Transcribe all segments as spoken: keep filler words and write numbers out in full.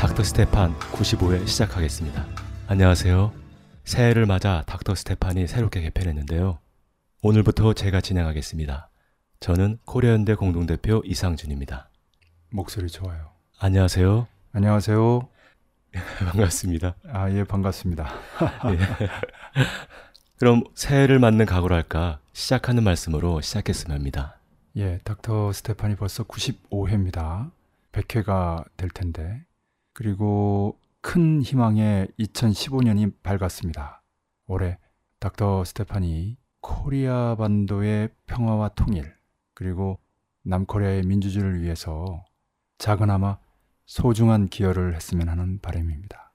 닥터 스테판 구십오 회 시작하겠습니다. 안녕하세요. 새해를 맞아 닥터 스테판이 새롭게 개편했는데요. 오늘부터 제가 진행하겠습니다. 저는 코리아연대 공동대표 이상준입니다. 목소리 좋아요. 안녕하세요. 안녕하세요. 반갑습니다. 아, 예, 반갑습니다. 예. 그럼 새해를 맞는 각오로 할까 시작하는 말씀으로 시작했으면 합니다. 예, 닥터 스테판이 벌써 구십오 회입니다. 백 회가 될 텐데, 그리고 큰 희망의 이천십오 년이 밝았습니다. 올해 닥터 스테판이 코리아 반도의 평화와 통일, 그리고 남코리아의 민주주의를 위해서 작은아마 소중한 기여를 했으면 하는 바람입니다.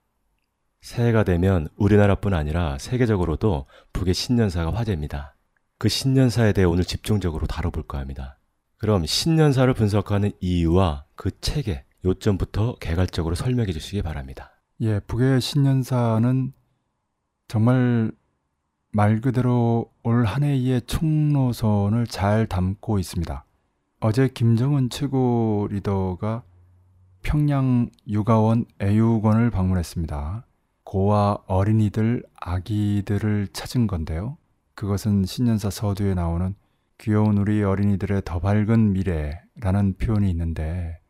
새해가 되면 우리나라뿐 아니라 세계적으로도 북의 신년사가 화제입니다. 그 신년사에 대해 오늘 집중적으로 다뤄볼까 합니다. 그럼 신년사를 분석하는 이유와 그 체계, 요점부터 개괄적으로 설명해 주시기 바랍니다. 예, 북의 신년사는 정말 말 그대로 올 한 해의 총노선을 잘 담고 있습니다. 어제 김정은 최고 리더가 평양 육아원 애육원을 방문했습니다. 고아 어린이들, 아기들을 찾은 건데요. 그것은 신년사 서두에 나오는 귀여운 우리 어린이들의 더 밝은 미래라는 표현이 있는데,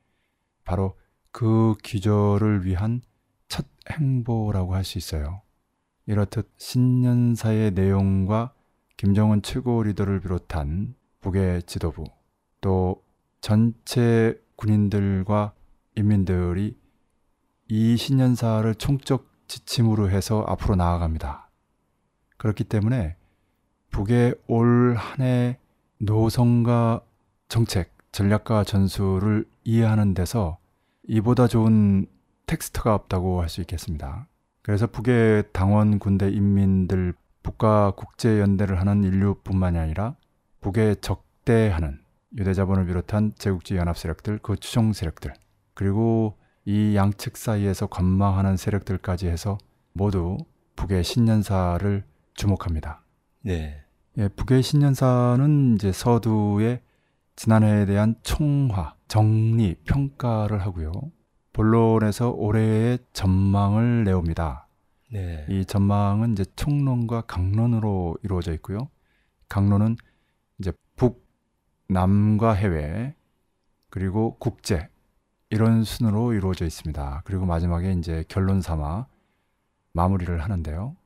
바로 그 귀절을 위한 첫 행보라고 할 수 있어요. 이렇듯 신년사의 내용과 김정은 최고 리더를 비롯한 북의 지도부, 또 전체 군인들과 인민들이 이 신년사를 총적 지침으로 해서 앞으로 나아갑니다. 그렇기 때문에 북의 올 한 해 노선과 정책, 전략과 전술을 이해하는 데서 이보다 좋은 텍스트가 없다고 할 수 있겠습니다. 그래서 북의 당원, 군대, 인민들, 북과 국제연대를 하는 인류뿐만이 아니라 북의 적대하는 유대자본을 비롯한 제국주의 연합세력들, 그 추종세력들, 그리고 이 양측 사이에서 관망하는 세력들까지 해서 모두 북의 신년사를 주목합니다. 네. 예, 북의 신년사는 이제 서두에 지난해에 대한 총화, 정리, 평가를 하고요. 본론에서 올해의 전망을 내옵니다. 네. 이 전망은 이제 총론과 강론으로 이루어져 있고요. 강론은 이제 북, 남과 해외, 그리고 국제, 이런 순으로 이루어져 있습니다. 그리고 마지막에 이제 결론 삼아 마무리를 하는데요.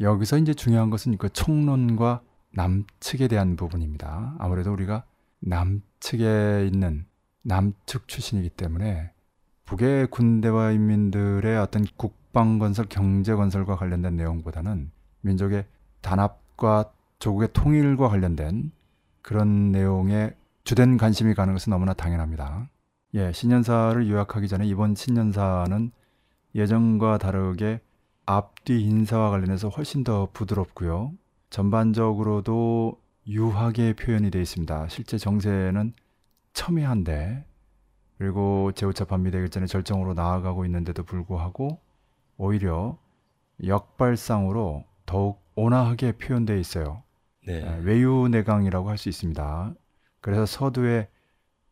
여기서 이제 중요한 것은 그 총론과 남측에 대한 부분입니다. 아무래도 우리가 남측에 있는 남측 출신이기 때문에 북의 군대와 인민들의 어떤 국방건설, 경제건설과 관련된 내용보다는 민족의 단합과 조국의 통일과 관련된 그런 내용에 주된 관심이 가는 것은 너무나 당연합니다. 예, 신년사를 요약하기 전에 이번 신년사는 예전과 다르게 앞뒤 인사와 관련해서 훨씬 더 부드럽고요. 전반적으로도 유하게 표현이 되어 있습니다. 실제 정세는 첨예한데, 그리고 제오차 반미 대결전의 절정으로 나아가고 있는데도 불구하고 오히려 역발상으로 더욱 온화하게 표현되어 있어요. 네. 예, 외유내강이라고 할 수 있습니다. 그래서 서두에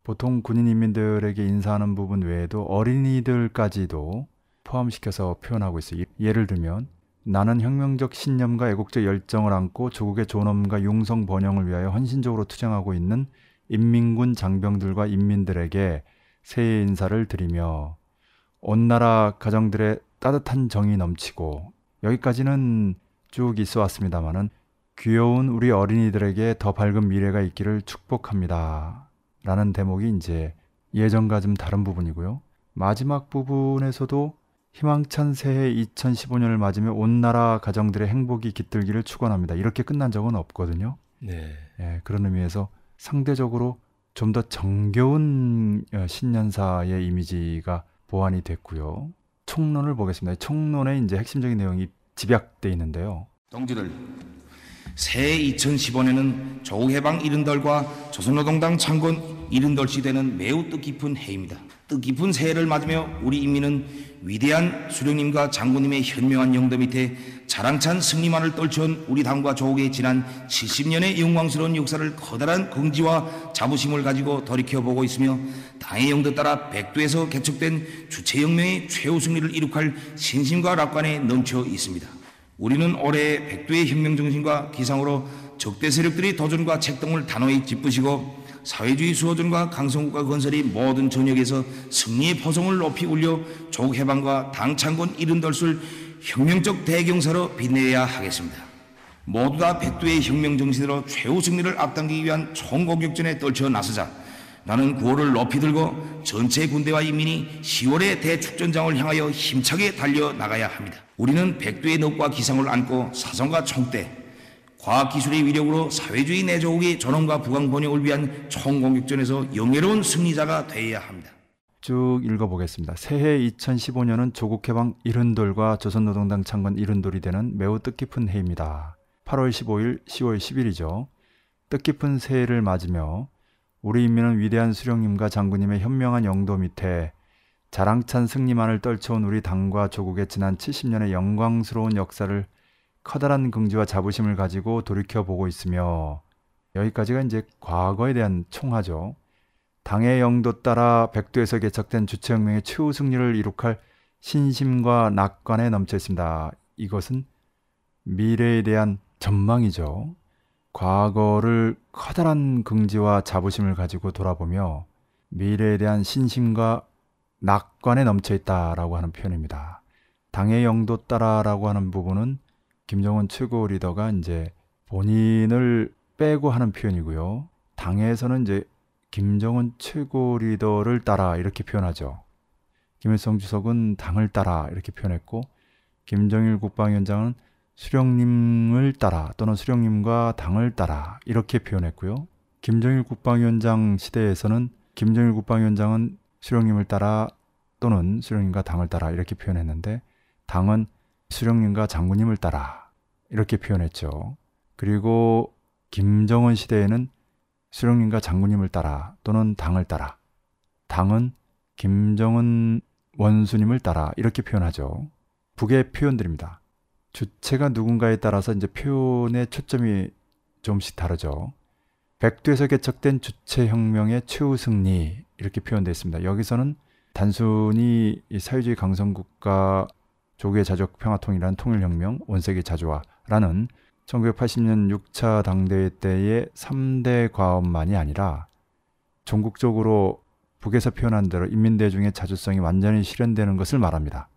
보통 군인인민들에게 인사하는 부분 외에도 어린이들까지도 포함시켜서 표현하고 있어요. 예를 들면, 나는 혁명적 신념과 애국적 열정을 안고 조국의 존엄과 융성 번영을 위하여 헌신적으로 투쟁하고 있는 인민군 장병들과 인민들에게 새해 인사를 드리며 온 나라 가정들의 따뜻한 정이 넘치고, 여기까지는 쭉 있어 왔습니다마는 귀여운 우리 어린이들에게 더 밝은 미래가 있기를 축복합니다. 라는 대목이 이제 예전과 좀 다른 부분이고요. 마지막 부분에서도 희망찬 새해 이천십오 년을 맞으며 온 나라 가정들의 행복이 깃들기를 축원합니다. 이렇게 끝난 적은 없거든요. 네. 예, 그런 의미에서 상대적으로 좀 더 정겨운 신년사의 이미지가 보완이 됐고요. 총론을 보겠습니다. 총론의 이제 핵심적인 내용이 집약돼 있는데요. 동지들, 새해 이천십오 년에는 조국해방 일흔달과 조선노동당 창건 일흔달이 되는 매우 뜻깊은 해입니다. 뜻깊은 새해를 맞으며 우리 인민은 위대한 수령님과 장군님의 현명한 영도 밑에 자랑찬 승리만을 떨쳐온 우리 당과 조국의 지난 칠십 년의 영광스러운 역사를 커다란 긍지와 자부심을 가지고 돌이켜보고 있으며, 당의 영도 따라 백두에서 개척된 주체혁명의 최후 승리를 이룩할 신심과 낙관에 넘쳐 있습니다. 우리는 올해 백두의 혁명정신과 기상으로 적대 세력들이 도전과 책동을 단호히 짚으시고 사회주의 수호전과 강성국가 건설이 모든 전역에서 승리의 포성을 높이 울려 조국 해방과 당 창건 이른덜술 혁명적 대경사로 빛내야 하겠습니다. 모두 다 백두의 혁명정신으로 최후 승리를 앞당기기 위한 총공격전에 떨쳐 나서자 나는 구호를 높이 들고 전체 군대와 인민이 시월의 대축전장을 향하여 힘차게 달려나가야 합니다. 우리는 백두의 넋과 기상을 안고 사성과 총대, 과학기술의 위력으로 사회주의 내조국의 전원과 부강번영을 위한 총공격전에서 영예로운 승리자가 되어야 합니다. 쭉 읽어보겠습니다. 새해 이천십오 년은 조국 해방 일흔돌과 조선노동당 창건 일흔돌이 되는 매우 뜻깊은 해입니다. 팔월 십오일, 시월 십일이죠. 뜻깊은 새해를 맞으며 우리 인민은 위대한 수령님과 장군님의 현명한 영도 밑에 자랑찬 승리만을 떨쳐온 우리 당과 조국의 지난 칠십 년의 영광스러운 역사를 커다란 긍지와 자부심을 가지고 돌이켜보고 있으며, 여기까지가 이제 과거에 대한 총하죠. 당의 영도 따라 백두에서 개척된 주체혁명의 최후 승리를 이룩할 신심과 낙관에 넘쳐 있습니다. 이것은 미래에 대한 전망이죠. 과거를 커다란 긍지와 자부심을 가지고 돌아보며 미래에 대한 신심과 낙관에 넘쳐 있다라고 하는 표현입니다. 당의 영도 따라라고 하는 부분은 김정은 최고 리더가 이제 본인을 빼고 하는 표현이고요. 당에서는 이제 김정은 최고 리더를 따라 이렇게 표현하죠. 김일성 주석은 당을 따라 이렇게 표현했고, 김정일 국방위원장은 수령님을 따라 또는 수령님과 당을 따라 이렇게 표현했고요. 김정일 국방위원장 시대에서는 김정일 국방위원장은 수령님을 따라 또는 수령님과 당을 따라 이렇게 표현했는데, 당은 수령님과 장군님을 따라 이렇게 표현했죠. 그리고 김정은 시대에는 수령님과 장군님을 따라 또는 당을 따라, 당은 김정은 원수님을 따라 이렇게 표현하죠. 북의 표현들입니다. 주체가 누군가에 따라서 이제 표현의 초점이 조금씩 다르죠. 백두에서 개척된 주체혁명의 최후 승리 이렇게 표현되어 있습니다. 여기서는 단순히 이 사회주의 강성국가, 조국의 자족 평화통일이라는 통일혁명, 원색의 자주화라는 천구백팔십 년 육 차 당대회 때의 삼 대 과업만이 아니라 전국적으로 북에서 표현한 대로 인민대중의 자주성이 완전히 실현되는 것을 말합니다.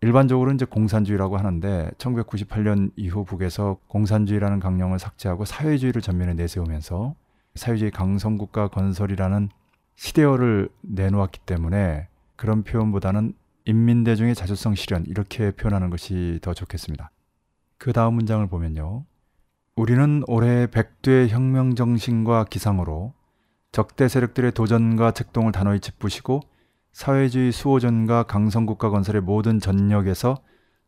일반적으로 이제 공산주의라고 하는데 천구백구십팔 년 이후 북에서 공산주의라는 강령을 삭제하고 사회주의를 전면에 내세우면서 사회주의 강성국가 건설이라는 시대어를 내놓았기 때문에 그런 표현보다는 인민대중의 자주성 실현 이렇게 표현하는 것이 더 좋겠습니다. 그 다음 문장을 보면요. 우리는 올해 백두의 혁명정신과 기상으로 적대 세력들의 도전과 책동을 단호히 짚으시고 사회주의 수호전과 강성국가 건설의 모든 전역에서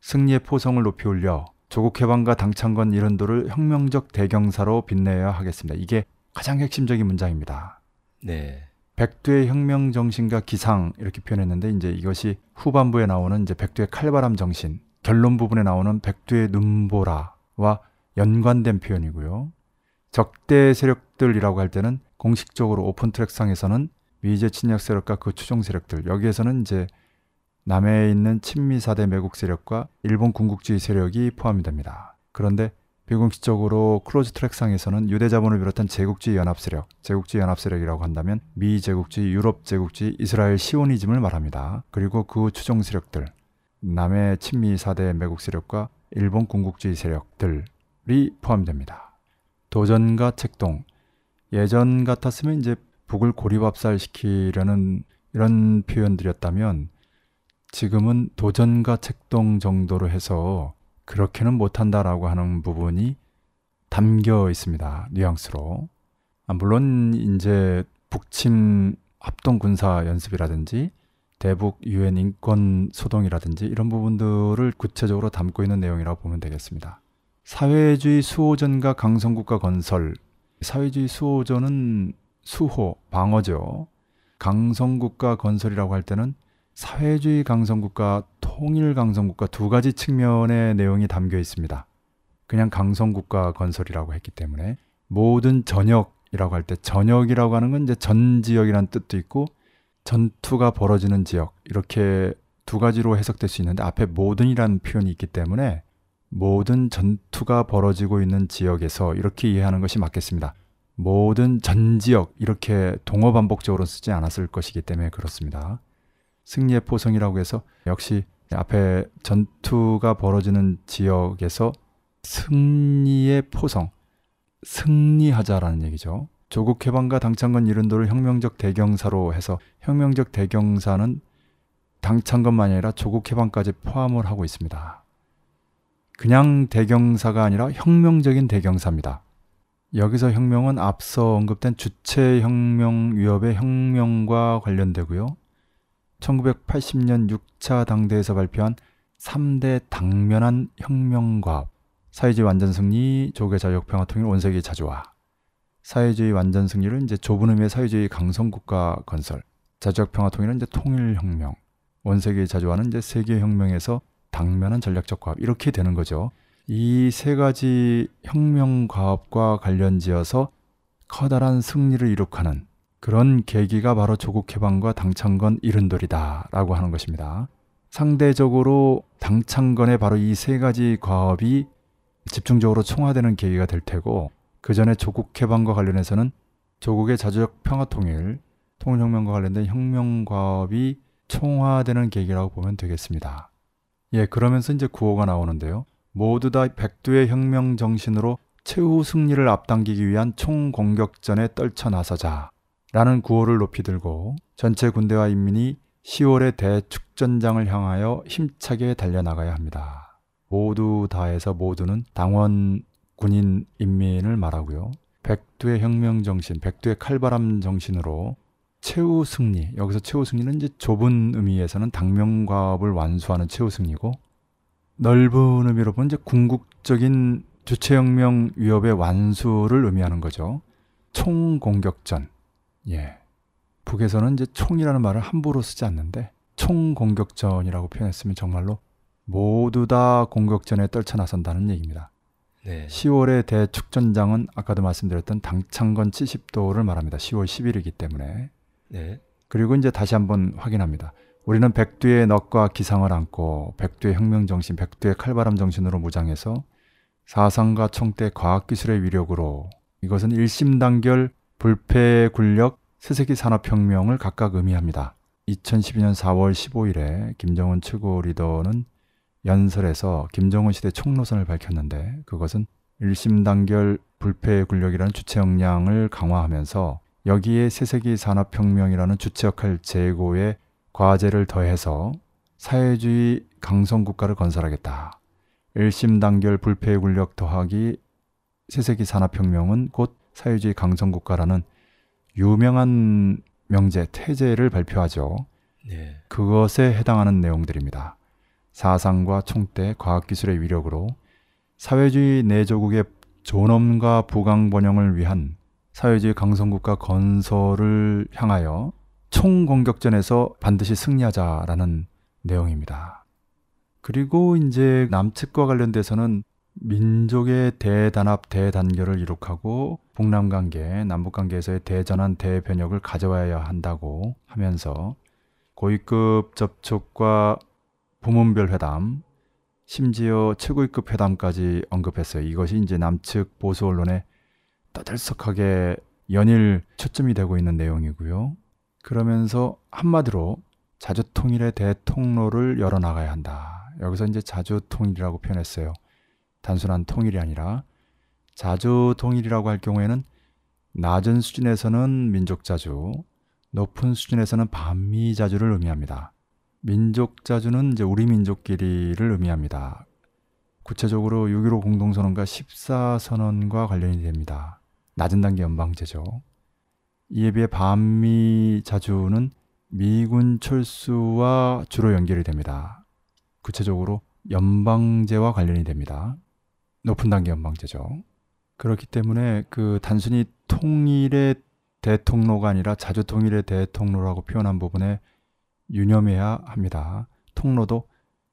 승리의 포성을 높이 올려 조국 해방과 당 창건 일흔도를 혁명적 대경사로 빛내야 하겠습니다. 이게 가장 핵심적인 문장입니다. 네. 백두의 혁명 정신과 기상 이렇게 표현했는데, 이제 이것이 후반부에 나오는 이제 백두의 칼바람 정신, 결론 부분에 나오는 백두의 눈보라와 연관된 표현이고요. 적대 세력들이라고 할 때는 공식적으로 오픈 트랙상에서는 미제 친역 세력과 그 추종 세력들, 여기에서는 이제 남해에 있는 친미 사대 매국 세력과 일본 군국주의 세력이 포함이 됩니다. 그런데 비공식적으로 클로즈 트랙상에서는 유대자본을 비롯한 제국주의 연합세력, 제국주의 연합세력이라고 한다면 미제국주의, 유럽제국주의, 이스라엘 시오니즘을 말합니다. 그리고 그 추종 세력들, 남해 친미 사대 매국 세력과 일본 군국주의 세력들이 포함됩니다. 도전과 책동, 예전 같았으면 이제 북을 고립압살시키려는 이런 표현들이었다면 지금은 도전과 책동 정도로 해서 그렇게는 못한다라고 하는 부분이 담겨 있습니다. 뉘앙스로. 아, 물론 이제 북침 합동군사연습이라든지 대북 유엔 인권 소동이라든지 이런 부분들을 구체적으로 담고 있는 내용이라고 보면 되겠습니다. 사회주의 수호전과 강성국가 건설. 사회주의 수호전은 수호, 방어죠. 강성국가 건설이라고 할 때는 사회주의 강성국가, 통일 강성국가 두 가지 측면의 내용이 담겨 있습니다. 그냥 강성국가 건설이라고 했기 때문에 모든 전역이라고 할 때 전역이라고 하는 건 이제 전 지역이라는 뜻도 있고 전투가 벌어지는 지역 이렇게 두 가지로 해석될 수 있는데 앞에 모든이라는 표현이 있기 때문에 모든 전투가 벌어지고 있는 지역에서 이렇게 이해하는 것이 맞겠습니다. 모든 전 지역 이렇게 동어 반복적으로 쓰지 않았을 것이기 때문에 그렇습니다. 승리의 포성이라고 해서 역시 앞에 전투가 벌어지는 지역에서 승리의 포성, 승리하자라는 얘기죠. 조국 해방과 당창건 이른도를 혁명적 대경사로 해서 혁명적 대경사는 당창건만이 아니라 조국 해방까지 포함을 하고 있습니다. 그냥 대경사가 아니라 혁명적인 대경사입니다. 여기서 혁명은 앞서 언급된 주체혁명 위협의 혁명과 관련되고요. 천구백팔십 년 육 차 당대에서 발표한 삼 대 당면한 혁명과업, 사회주의 완전 승리, 조국의 자유, 평화, 통일, 온세계 자주화. 사회주의 완전 승리를 이제 좁은 의미의 사회주의 강성국가 건설, 자주적 평화 통일은 이제 통일혁명, 온세계 자주화는 이제 세계혁명에서 당면한 전략적 과업 이렇게 되는 거죠. 이 세 가지 혁명 과업과 관련지어서 커다란 승리를 이룩하는 그런 계기가 바로 조국 해방과 당창건 이른돌이다 라고 하는 것입니다. 상대적으로 당창건의 바로 이 세 가지 과업이 집중적으로 총화되는 계기가 될 테고 그 전에 조국 해방과 관련해서는 조국의 자주적 평화통일, 통일혁명과 관련된 혁명과업이 총화되는 계기라고 보면 되겠습니다. 예, 그러면서 이제 구호가 나오는데요. 모두 다 백두의 혁명 정신으로 최후 승리를 앞당기기 위한 총공격전에 떨쳐나서자 라는 구호를 높이 들고 전체 군대와 인민이 시월의 대축전장을 향하여 힘차게 달려나가야 합니다. 모두 다에서 모두는 당원, 군인, 인민을 말하고요. 백두의 혁명 정신, 백두의 칼바람 정신으로 최후 승리, 여기서 최후 승리는 이제 좁은 의미에서는 당면과업을 완수하는 최후 승리고 넓은 의미로 보면 이제 궁극적인 주체혁명 위협의 완수를 의미하는 거죠. 총공격전. 예, 북에서는 이제 총이라는 말을 함부로 쓰지 않는데 총공격전이라고 표현했으면 정말로 모두 다 공격전에 떨쳐나선다는 얘기입니다. 네. 시월의 대축전장은 아까도 말씀드렸던 당창건 칠십 도를 말합니다. 시월 십일이기 때문에. 네. 그리고 이제 다시 한번 확인합니다. 우리는 백두의 넋과 기상을 안고 백두의 혁명정신, 백두의 칼바람 정신으로 무장해서 사상과 총대, 과학기술의 위력으로 이것은 일심단결, 불패, 군력, 새세기 산업혁명을 각각 의미합니다. 이천십이 년 사월 십오일에 김정은 최고 리더는 연설에서 김정은 시대 총노선을 밝혔는데 그것은 일심단결 불패의 군력이라는 주체 역량을 강화하면서 여기에 새세기 산업혁명이라는 주체 역할 제고의 과제를 더해서 사회주의 강성국가를 건설하겠다. 일심단결 불패의 군력 더하기 새세기 산업혁명은 곧 사회주의 강성국가라는 유명한 명제, 태제를 발표하죠. 네. 그것에 해당하는 내용들입니다. 사상과 총대, 과학기술의 위력으로 사회주의 내조국의 존엄과 부강번영을 위한 사회주의 강성국가 건설을 향하여 총공격전에서 반드시 승리하자라는 내용입니다. 그리고 이제 남측과 관련돼서는 민족의 대단합, 대단결을 이룩하고 북남관계, 남북관계에서의 대전환, 대변혁을 가져와야 한다고 하면서 고위급 접촉과 부문별 회담, 심지어 최고위급 회담까지 언급했어요. 이것이 이제 남측 보수 언론에 떠들썩하게 연일 초점이 되고 있는 내용이고요. 그러면서 한마디로 자주통일의 대통로를 열어나가야 한다. 여기서 이제 자주통일이라고 표현했어요. 단순한 통일이 아니라 자주통일이라고 할 경우에는 낮은 수준에서는 민족자주, 높은 수준에서는 반미자주를 의미합니다. 민족자주는 이제 우리 민족끼리를 의미합니다. 구체적으로 육 일오 공동선언과 십사 선언과 관련이 됩니다. 낮은 단계 연방제죠. 이에 비해 반미자주는 미군 철수와 주로 연결이 됩니다. 구체적으로 연방제와 관련이 됩니다. 높은 단계 연방제죠. 그렇기 때문에 그 단순히 통일의 대통로가 아니라 자주통일의 대통로라고 표현한 부분에 유념해야 합니다. 통로도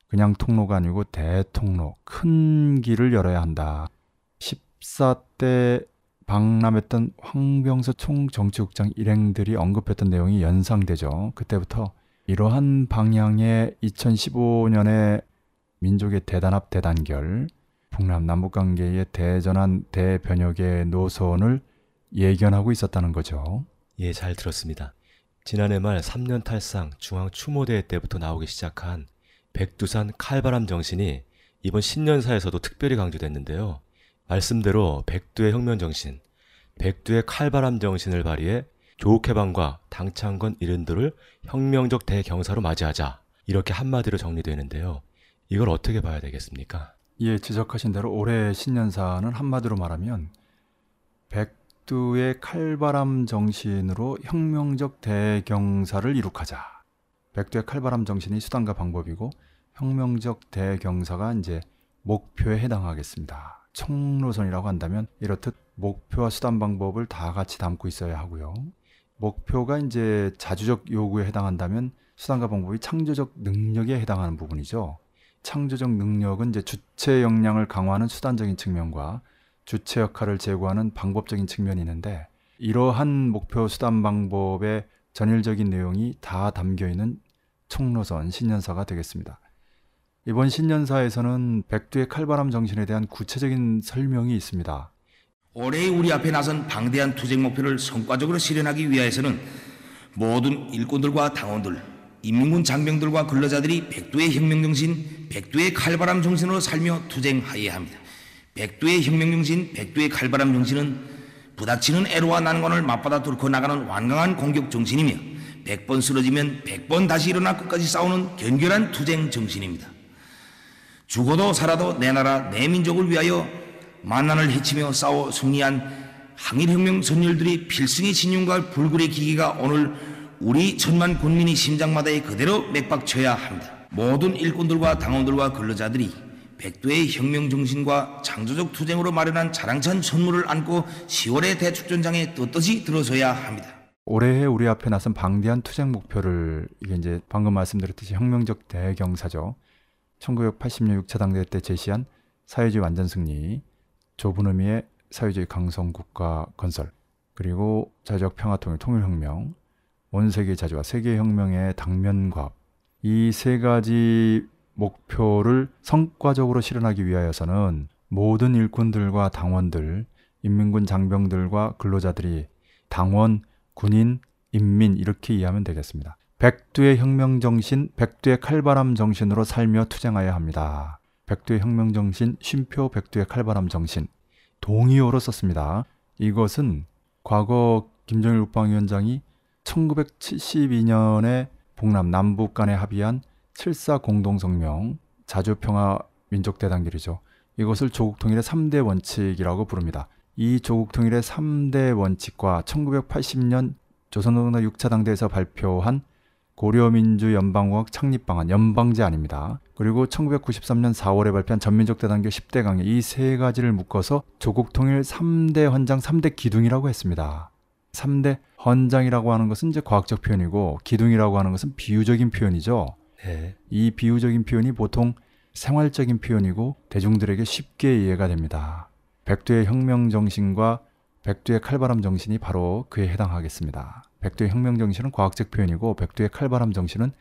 그냥 통로가 아니고 대통로, 큰 길을 열어야 한다. 십사 대 방남했던 황병서 총정치국장 일행들이 언급했던 내용이 연상되죠. 그때부터 이러한 방향의 이천십오 년에 민족의 대단합, 대단결, 북남, 남북관계의 대전환, 대변혁의 노선을 예견하고 있었다는 거죠. 예, 잘 들었습니다. 지난해 말 삼 년 탈상 중앙추모대회 때부터 나오기 시작한 백두산 칼바람 정신이 이번 신년사에서도 특별히 강조됐는데요. 말씀대로 백두의 혁명 정신, 백두의 칼바람 정신을 발휘해 조국해방과 당창건 일흔들을 혁명적 대경사로 맞이하자, 이렇게 한마디로 정리되는데요. 이걸 어떻게 봐야 되겠습니까? 예, 지적하신 대로 올해 신년사는 한마디로 말하면 백두의 칼바람 정신으로 혁명적 대경사를 이룩하자. 백두의 칼바람 정신이 수단과 방법이고 혁명적 대경사가 이제 목표에 해당하겠습니다. 총노선이라고 한다면 이렇듯 목표와 수단 방법을 다 같이 담고 있어야 하고요. 목표가 이제 자주적 요구에 해당한다면 수단과 방법이 창조적 능력에 해당하는 부분이죠. 창조적 능력은 이제 주체 역량을 강화하는 수단적인 측면과 주체 역할을 제고하는 방법적인 측면이 있는데, 이러한 목표, 수단, 방법의 전일적인 내용이 다 담겨있는 총노선 신년사가 되겠습니다. 이번 신년사에서는 백두의 칼바람 정신에 대한 구체적인 설명이 있습니다. 올해 우리 앞에 나선 방대한 투쟁 목표를 성과적으로 실현하기 위해서는 모든 일꾼들과 당원들, 인민군 장병들과 근로자들이 백두의 혁명정신, 백두의 칼바람 정신으로 살며 투쟁하여야 합니다. 백두의 혁명정신, 백두의 칼바람 정신은 부닥치는 애로와 난관을 맞받아 뚫고 나가는 완강한 공격 정신이며, 백 번 쓰러지면 백 번 다시 일어나 끝까지 싸우는 견결한 투쟁 정신입니다. 죽어도 살아도 내 나라, 내 민족을 위하여 만난을 헤치며 싸워 승리한 항일혁명 선열들이 필승의 신용과 불굴의 기기가 오늘 우리 천만 국민이 심장마다에 그대로 맥박쳐야 합니다. 모든 일꾼들과 당원들과 근로자들이 백두의 혁명정신과 창조적 투쟁으로 마련한 자랑찬 선물을 안고 시월의 대축전장에 떳떳이 들어서야 합니다. 올해 우리 앞에 나선 방대한 투쟁 목표를, 이게 이제 방금 말씀드렸듯이 혁명적 대경사죠. 천구백팔십육 차 당대회 때 제시한 사회주의 완전 승리, 좁은 의미의 사회주의 강성국가 건설, 그리고 자주적 평화통일 통일혁명, 온 세계 자주와 세계 혁명의 당면 과업, 이 세 가지 목표를 성과적으로 실현하기 위하여서는 모든 일꾼들과 당원들, 인민군 장병들과 근로자들이, 당원, 군인, 인민, 이렇게 이해하면 되겠습니다. 백두의 혁명정신, 백두의 칼바람 정신으로 살며 투쟁하여야 합니다. 백두의 혁명정신, 쉼표 백두의 칼바람 정신, 동의어로 썼습니다. 이것은 과거 김정일 국방위원장이 천구백칠십이 년에 북남, 남북 간에 합의한 칠사 공동성명, 자주평화 민족대단결이죠. 이것을 조국통일의 삼 대 원칙이라고 부릅니다. 이 조국통일의 삼 대 원칙과 천구백팔십 년 조선노동당 육 차 당대에서 발표한 고려민주연방공학 창립방안, 연방제 아닙니다. 그리고 천구백구십삼 년 사월에 발표한 전민족대단결 십 대 강의, 이 세 가지를 묶어서 조국통일 삼 대 헌장, 삼 대 기둥이라고 했습니다. 삼 대 헌장이라고 하는 것은 이제 과학적 표현이고, 기둥이라고 하는 것은 비유적인 표현이죠. 네. 이 비유적인 표현이 보통 생활적인 표현이고 대중들에게 쉽게 이해가 됩니다. 백두의 혁명정신과 백두의 칼바람 정신이 바로 그에 해당하겠습니다. 백두의 혁명정신은 과학적 표현이고 백두의 칼바람 정신은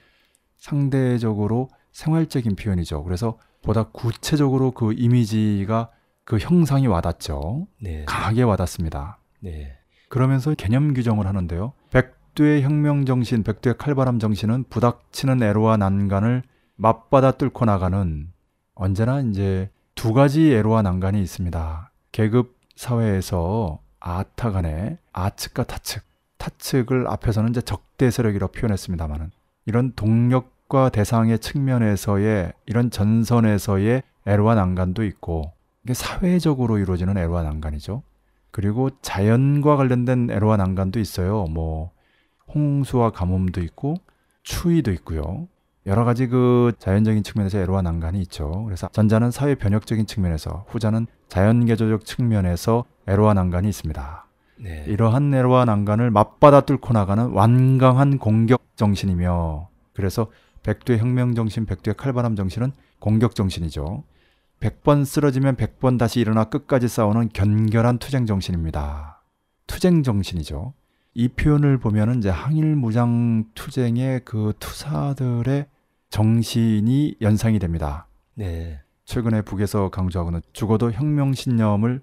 상대적으로 생활적인 표현이죠. 그래서 보다 구체적으로 그 이미지가, 그 형상이 와닿죠. 네. 강하게 와닿습니다. 네. 그러면서 개념 규정을 하는데요. 백 백두의 혁명정신, 백두의 칼바람정신은 부닥치는 애로와 난간을 맞받아 뚫고 나가는, 언제나 이제 두 가지 애로와 난간이 있습니다. 계급 사회에서 아타 간의 아측과 타측, 타측을 앞에서는 이제 적대 세력이라고 표현했습니다만은, 이런 동력과 대상의 측면에서의, 이런 전선에서의 애로와 난간도 있고, 이게 사회적으로 이루어지는 애로와 난간이죠. 그리고 자연과 관련된 애로와 난간도 있어요. 뭐 홍수와 가뭄도 있고 추위도 있고요. 여러 가지 그 자연적인 측면에서 애로와 난간이 있죠. 그래서 전자는 사회 변혁적인 측면에서, 후자는 자연개조적 측면에서 애로와 난간이 있습니다. 네. 이러한 애로와 난간을 맞받아 뚫고 나가는 완강한 공격정신이며 그래서 백두의 혁명정신, 백두의 칼바람 정신은 공격정신이죠. 백 번 쓰러지면 백 번 다시 일어나 끝까지 싸우는 견결한 투쟁정신입니다. 투쟁정신이죠. 이 표현을 보면 이제 항일 무장 투쟁의 그 투사들의 정신이 연상이 됩니다. 네. 최근에 북에서 강조하고는 죽어도 혁명신념을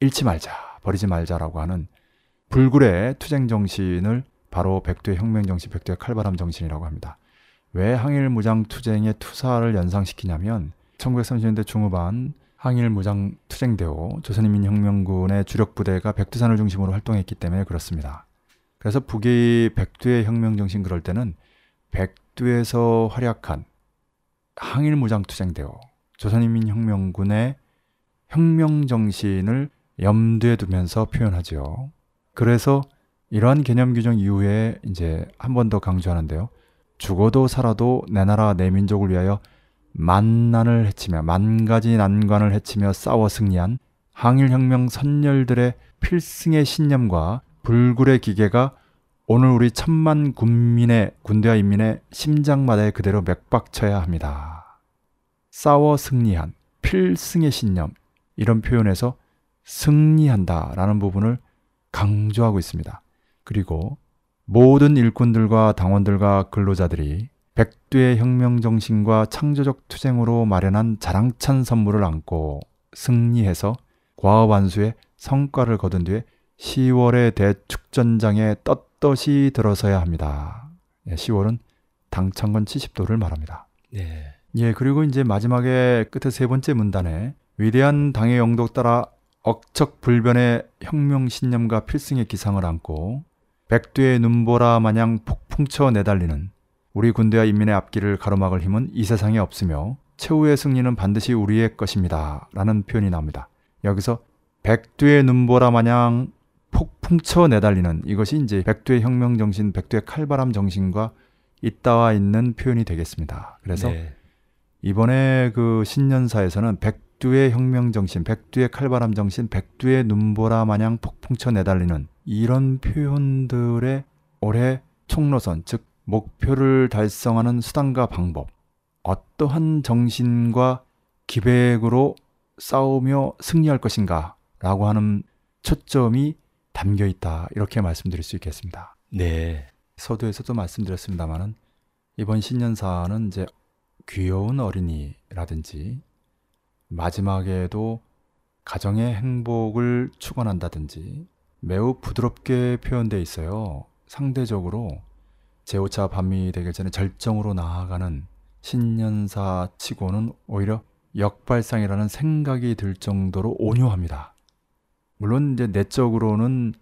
잃지 말자, 버리지 말자라고 하는 불굴의 투쟁정신을 바로 백두의 혁명정신, 백두의 칼바람 정신이라고 합니다. 왜 항일 무장 투쟁의 투사를 연상시키냐면 천구백삼십 년대 중후반 항일 무장 투쟁대오 조선인민혁명군의 주력 부대가 백두산을 중심으로 활동했기 때문에 그렇습니다. 그래서 북이 백두의 혁명정신 그럴 때는 백두에서 활약한 항일 무장 투쟁대오 조선인민혁명군의 혁명정신을 염두에 두면서 표현하죠. 그래서 이러한 개념 규정 이후에 이제 한 번 더 강조하는데요. 죽어도 살아도 내 나라 내 민족을 위하여 만난을 해치며 만 가지 난관을 해치며 싸워 승리한 항일혁명 선열들의 필승의 신념과 불굴의 기계가 오늘 우리 천만 군민의 군대와 인민의 심장마다에 그대로 맥박쳐야 합니다. 싸워 승리한 필승의 신념, 이런 표현에서 승리한다라는 부분을 강조하고 있습니다. 그리고 모든 일꾼들과 당원들과 근로자들이 백두의 혁명정신과 창조적 투쟁으로 마련한 자랑찬 선물을 안고 승리해서 과업완수의 성과를 거둔 뒤에 시월의 대축전장에 떳떳이 들어서야 합니다. 네, 시월은 당창건 칠십 도를 말합니다. 네. 예, 그리고 이제 마지막에 끝에 세 번째 문단에 위대한 당의 영도 따라 억척불변의 혁명신념과 필승의 기상을 안고 백두의 눈보라 마냥 폭풍쳐 내달리는 우리 군대와 인민의 앞길을 가로막을 힘은 이 세상에 없으며 최후의 승리는 반드시 우리의 것입니다 라는 표현이 나옵니다. 여기서 백두의 눈보라 마냥 폭풍쳐 내달리는, 이것이 이제 백두의 혁명정신, 백두의 칼바람 정신과 잇따와 있는 표현이 되겠습니다. 그래서 네. 이번에 그 신년사에서는 백두의 혁명정신, 백두의 칼바람 정신, 백두의 눈보라 마냥 폭풍쳐 내달리는 이런 표현들의 올해 총노선, 즉 목표를 달성하는 수단과 방법, 어떠한 정신과 기백으로 싸우며 승리할 것인가 라고 하는 초점이 담겨 있다, 이렇게 말씀드릴 수 있겠습니다. 네. 서두에서도 말씀드렸습니다만은 이번 신년사는 이제 귀여운 어린이라든지 마지막에도 가정의 행복을 축원한다든지 매우 부드럽게 표현되어 있어요. 상대적으로 제오차 반미 대결 전에 절정으로 나아가는 신년사 치고는 오히려 역발상이라는 생각이 들 정도로 온유합니다. 물론 이제 내적으로는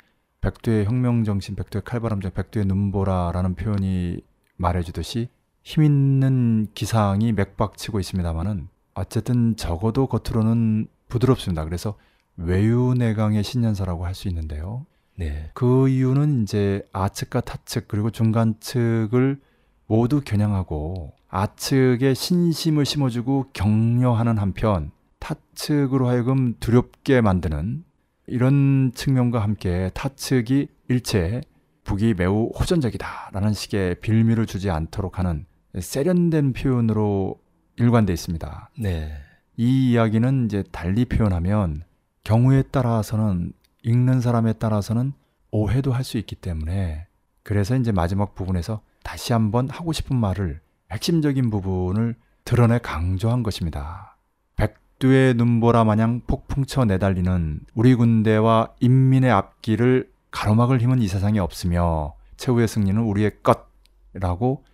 백두의 혁명정신, 백두의 칼바람정, 백두의 눈보라라는 표현이 말해주듯이 힘있는 기상이 맥박치고 있습니다만은 어쨌든 적어도 겉으로는 부드럽습니다. 그래서 외유내강의 신년사라고 할 수 있는데요. 네. 그 이유는 이제 아측과 타측 그리고 중간측을 모두 겨냥하고 아측에 신심을 심어주고 격려하는 한편 타측으로 하여금 두렵게 만드는 이런 측면과 함께 타측이 일체 북이 매우 호전적이다라는 식의 빌미를 주지 않도록 하는 세련된 표현으로 일관되어 있습니다. 네. 이 이야기는 이제 달리 표현하면 경우에 따라서는 읽는 사람에 따라서는 오해도 할 수 있기 때문에, 그래서 이제 마지막 부분에서 다시 한번 하고 싶은 말을 핵심적인 부분을 드러내 강조한 것입니다. 백두의 눈보라 마냥 폭풍쳐 내달리는 우리 군대와 인민의 앞길을 가로막을 힘은 이 세상에 없으며 최후의 승리는 우리의 것이라고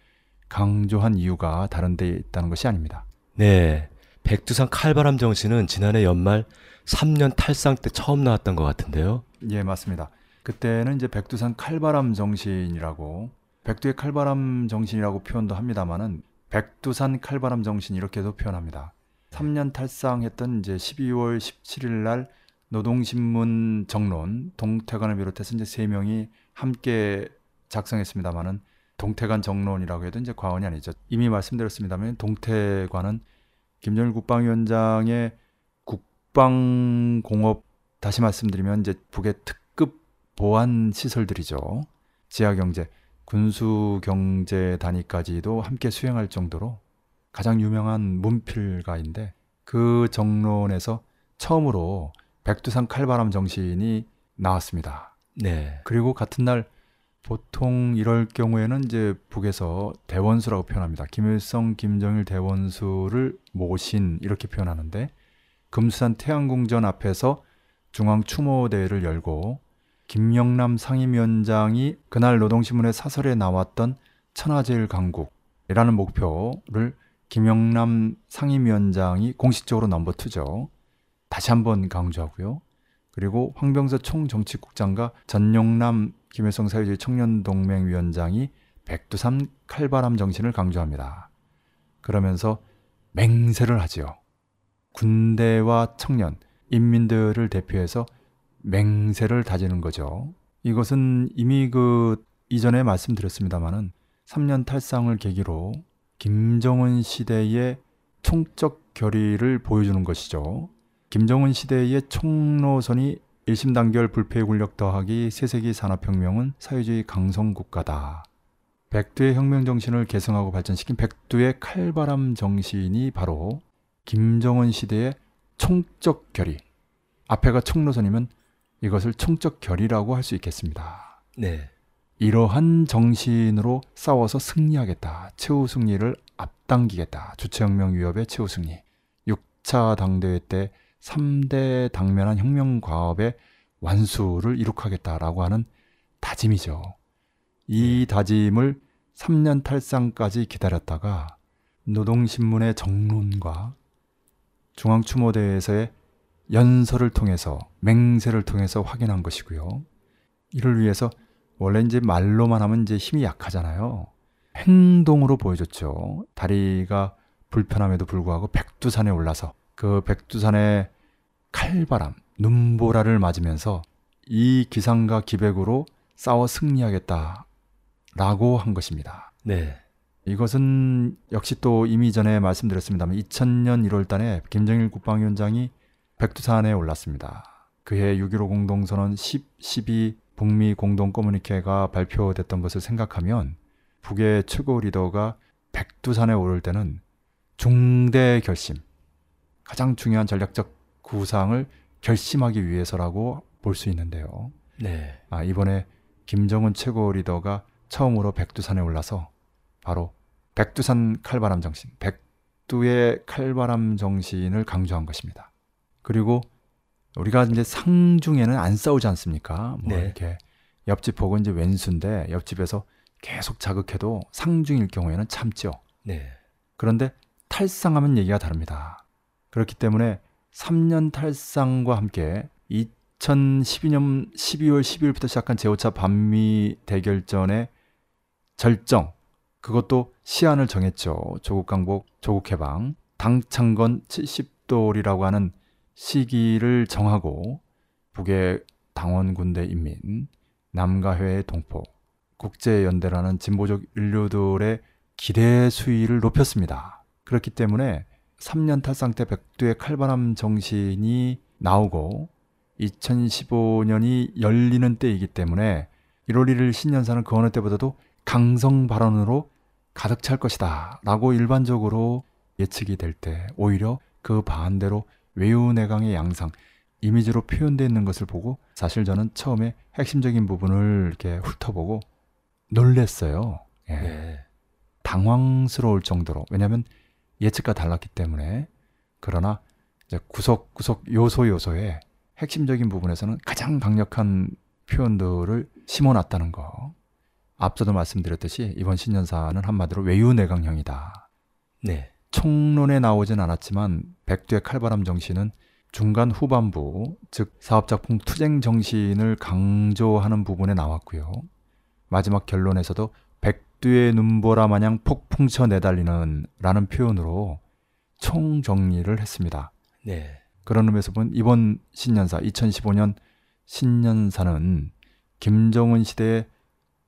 강조한 이유가 다른 데 있다는 것이 아닙니다. 네. 백두산 칼바람 정신은 지난해 연말 삼 년 탈상 때 처음 나왔던 것 같은데요. 예, 맞습니다. 그때는 이제 백두산 칼바람 정신이라고, 백두의 칼바람 정신이라고 표현도 합니다만은 백두산 칼바람 정신 이렇게도 표현합니다. 삼 년 탈상했던 이제 십이월 십칠일 날 노동신문 정론 동태관을 비롯해서 이제 세 명이 함께 작성했습니다만은 동태관 정론이라고 해도 이제 과언이 아니죠. 이미 말씀드렸습니다만 동태관은 김정일 국방위원장의 국방공업, 다시 말씀드리면 이제 북의 특급 보안 시설들이죠. 지하경제, 군수경제 단위까지도 함께 수행할 정도로 가장 유명한 문필가인데, 그 정론에서 처음으로 백두산 칼바람 정신이 나왔습니다. 네. 그리고 같은 날 보통 이럴 경우에는 이제 북에서 대원수라고 표현합니다. 김일성, 김정일 대원수를 모신 이렇게 표현하는데, 금수산 태양궁전 앞에서 중앙추모대회를 열고 김영남 상임위원장이 그날 노동신문의 사설에 나왔던 천하제일 강국이라는 목표를 김영남 상임위원장이 공식적으로 넘버 투죠. 다시 한번 강조하고요. 그리고 황병서 총정치국장과 전용남 김일성 사회주의 청년동맹위원장이 백두산 칼바람 정신을 강조합니다. 그러면서 맹세를 하지요. 군대와 청년, 인민들을 대표해서 맹세를 다지는 거죠. 이것은 이미 그 이전에 말씀드렸습니다마는 삼 년 탈상을 계기로 김정은 시대의 총적 결의를 보여주는 것이죠. 김정은 시대의 총노선이 일심단결 불패의 군력 더하기 세 세기 산업혁명은 사회주의 강성국가다. 백두의 혁명정신을 계승하고 발전시킨 백두의 칼바람 정신이 바로 김정은 시대의 총적 결의. 앞에가 총노선이면 이것을 총적 결의라고 할 수 있겠습니다. 네. 이러한 정신으로 싸워서 승리하겠다. 최후 승리를 앞당기겠다. 주체혁명 위협의 최후 승리. 육 차 당대회 때 삼 대 당면한 혁명과업의 완수를 이룩하겠다라고 하는 다짐이죠. 이 다짐을 삼 년 탈상까지 기다렸다가 노동신문의 정론과 중앙추모대회에서의 연설을 통해서, 맹세를 통해서 확인한 것이고요. 이를 위해서 원래 이제 말로만 하면 이제 힘이 약하잖아요. 행동으로 보여줬죠. 다리가 불편함에도 불구하고 백두산에 올라서 그 백두산의 칼바람, 눈보라를 맞으면서 이 기상과 기백으로 싸워 승리하겠다라고 한 것입니다. 네. 이것은 역시 또 이미 전에 말씀드렸습니다만 이천 년 일월 달에 김정일 국방위원장이 백두산에 올랐습니다. 그해 육 일오 공동선언 십, 십이 북미 공동 커뮤니케가 발표됐던 것을 생각하면 북의 최고 리더가 백두산에 오를 때는 중대 결심, 가장 중요한 전략적 구상을 결심하기 위해서라고 볼 수 있는데요. 네. 아, 이번에 김정은 최고 리더가 처음으로 백두산에 올라서 바로 백두산 칼바람 정신, 백두의 칼바람 정신을 강조한 것입니다. 그리고 우리가 이제 상중에는 안 싸우지 않습니까? 뭐 네. 이렇게 옆집 보고 이제 왼수인데 옆집에서 계속 자극해도 상중일 경우에는 참죠. 네. 그런데 탈상하면 얘기가 다릅니다. 그렇기 때문에 삼 년 탈상과 함께 이천십이 년 십이월 십이일부터 시작한 제오 차 반미 대결전의 절정, 그것도 시한을 정했죠. 조국 강복, 조국 해방, 당창건 칠십 돌이라고 하는 시기를 정하고 북의 당원군대 인민, 남가회의 동포, 국제연대라는 진보적 인류들의 기대 수위를 높였습니다. 그렇기 때문에 삼 년 탈상 때 백두의 칼바람 정신이 나오고 이천십오 년이 열리는 때이기 때문에 일월 일일 신년사는 그 어느 때보다도 강성 발언으로 가득 찰 것이다 라고 일반적으로 예측이 될 때 오히려 그 반대로 외유내강의 양상, 이미지로 표현되어 있는 것을 보고 사실 저는 처음에 핵심적인 부분을 이렇게 훑어보고 놀랬어요. 예. 네. 당황스러울 정도로. 왜냐하면 예측과 달랐기 때문에. 그러나 이제 구석구석 요소 요소에 핵심적인 부분에서는 가장 강력한 표현들을 심어놨다는 거. 앞서도 말씀드렸듯이 이번 신년사는 한마디로 외유내강형이다. 네. 총론에 나오진 않았지만 백두의 칼바람 정신은 중간 후반부, 즉 사업작품 투쟁 정신을 강조하는 부분에 나왔고요. 마지막 결론에서도 백두의 눈보라 마냥 폭풍쳐 내달리는 라는 표현으로 총정리를 했습니다. 네. 그런 의미에서 보면 이번 신년사, 이천십오 년 신년사는 김정은 시대의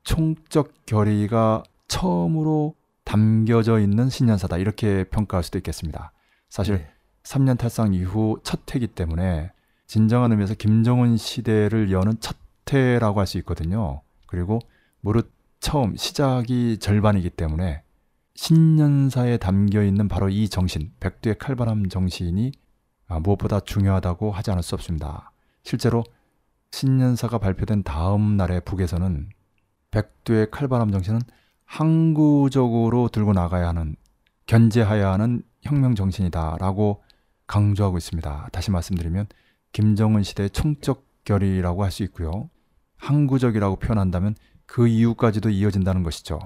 총적 결의가 처음으로 담겨져 있는 신년사다, 이렇게 평가할 수도 있겠습니다. 사실 네. 삼 년 탈상 이후 첫 해이기 때문에 진정한 의미에서 김정은 시대를 여는 첫 해라고 할 수 있거든요. 그리고 무릇 처음 시작이 절반이기 때문에 신년사에 담겨있는 바로 이 정신, 백두의 칼바람 정신이 무엇보다 중요하다고 하지 않을 수 없습니다. 실제로 신년사가 발표된 다음 날에 북에서는 백두의 칼바람 정신은 항구적으로 들고 나가야 하는, 견제해야 하는 혁명 정신이다라고 강조하고 있습니다. 다시 말씀드리면 김정은 시대의 총적 결의라고 할 수 있고요. 항구적이라고 표현한다면 그 이유까지도 이어진다는 것이죠.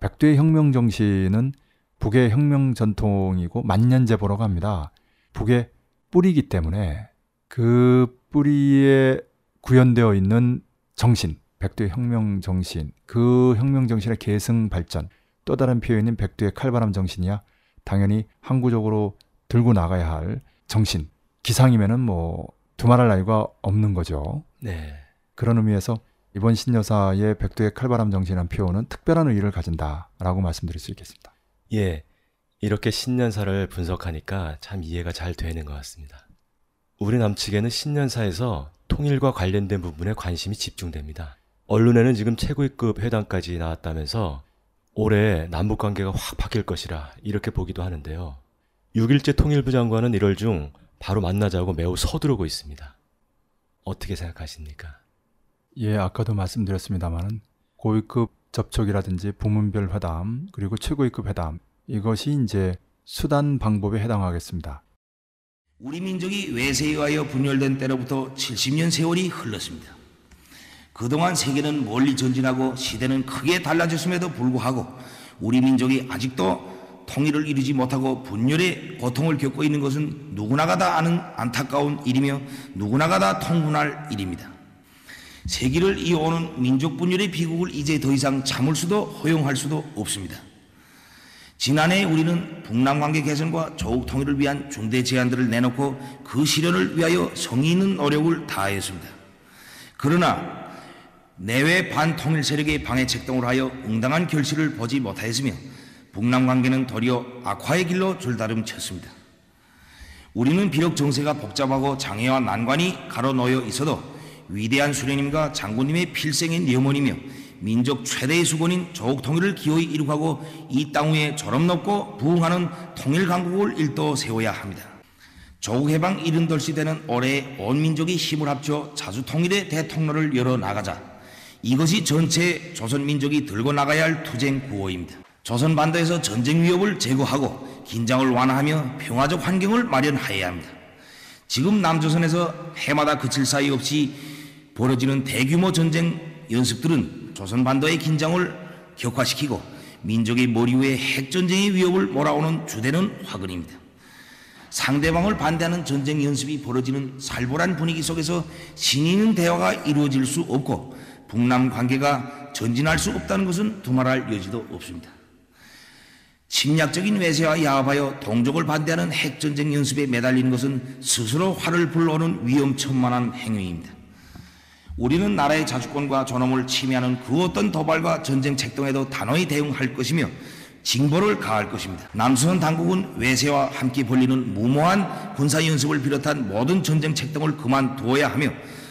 백두의 혁명 정신은 북의 혁명 전통이고 만년제보라고 합니다. 북의 뿌리이기 때문에 그 뿌리에 구현되어 있는 정신, 백두의 혁명 정신, 그 혁명 정신의 계승 발전, 또 다른 표현인 백두의 칼바람 정신이야 당연히 항구적으로 들고 나가야 할 정신, 기상이면은 뭐 두말할 나위가 없는 거죠. 네. 그런 의미에서 이번 신년사의 백두의 칼바람 정신이라는 표현은 특별한 의의를 가진다라고 말씀드릴 수 있겠습니다. 예, 이렇게 신년사를 분석하니까 참 이해가 잘 되는 것 같습니다. 우리 남측에는 신년사에서 통일과 관련된 부분에 관심이 집중됩니다. 언론에는 지금 최고위급 회담까지 나왔다면서 올해 남북관계가 확 바뀔 것이라 이렇게 보기도 하는데요. 육일째 통일부 장관은 일월 중 바로 만나자고 매우 서두르고 있습니다. 어떻게 생각하십니까? 예, 아까도 말씀드렸습니다만 고위급 접촉이라든지 부문별 회담 그리고 최고위급 회담, 이것이 이제 수단 방법에 해당하겠습니다. 우리 민족이 외세에 의하여 분열된 때로부터 칠십 년 세월이 흘렀습니다. 그동안 세계는 멀리 전진하고 시대는 크게 달라졌음에도 불구하고 우리 민족이 아직도 통일을 이루지 못하고 분열의 고통을 겪고 있는 것은 누구나가 다 아는 안타까운 일이며 누구나가 다 통분할 일입니다. 세기를 이어오는 민족 분열의 비극을 이제 더 이상 참을 수도 허용할 수도 없습니다. 지난해 우리는 북남관계 개선과 조국 통일을 위한 중대 제안들을 내놓고 그 실현을 위하여 성의 있는 노력을 다하였습니다. 그러나 내외 반통일 세력의 방해책 등을 하여 응당한 결실을 보지 못하였으며 북남관계는 도리어 악화의 길로 줄다름쳤습니다. 우리는 비록 정세가 복잡하고 장애와 난관이 가로놓여 있어도 위대한 수령님과 장군님의 필생인 염원이며 민족 최대의 수건인 조국 통일을 기호에 이룩하고 이 땅 위에 졸업 높고 부흥하는 통일 강국을 일도 세워야 합니다. 조국 해방 일흔돌 시 되는 올해 온 민족이 힘을 합쳐 자주 통일의 대통로를 열어 나가자, 이것이 전체 조선 민족이 들고 나가야 할 투쟁 구호입니다. 조선 반도에서 전쟁 위협을 제거하고 긴장을 완화하며 평화적 환경을 마련해야 합니다. 지금 남조선에서 해마다 그칠 사이 없이 벌어지는 대규모 전쟁 연습들은 조선 반도의 긴장을 격화시키고 민족의 머리 위에 핵전쟁의 위협을 몰아오는 주되는 화근입니다. 상대방을 반대하는 전쟁 연습이 벌어지는 살벌한 분위기 속에서 신의는 대화가 이루어질 수 없고 북남 관계가 전진할 수 없다는 것은 두말할 여지도 없습니다. 침략적인 외세와 야합하여 동족을 반대하는 핵전쟁 연습에 매달리는 것은 스스로 화를 불러오는 위험천만한 행위입니다. 우리는 나라의 자주권과 존엄을 침해하는 그 어떤 도발과 전쟁 책동에도 단호히 대응할 것이며 징벌을 가할 것입니다. 남조선 당국은 외세와 함께 벌리는 무모한 군사연습을 비롯한 모든 전쟁 책동을 그만두어야 하며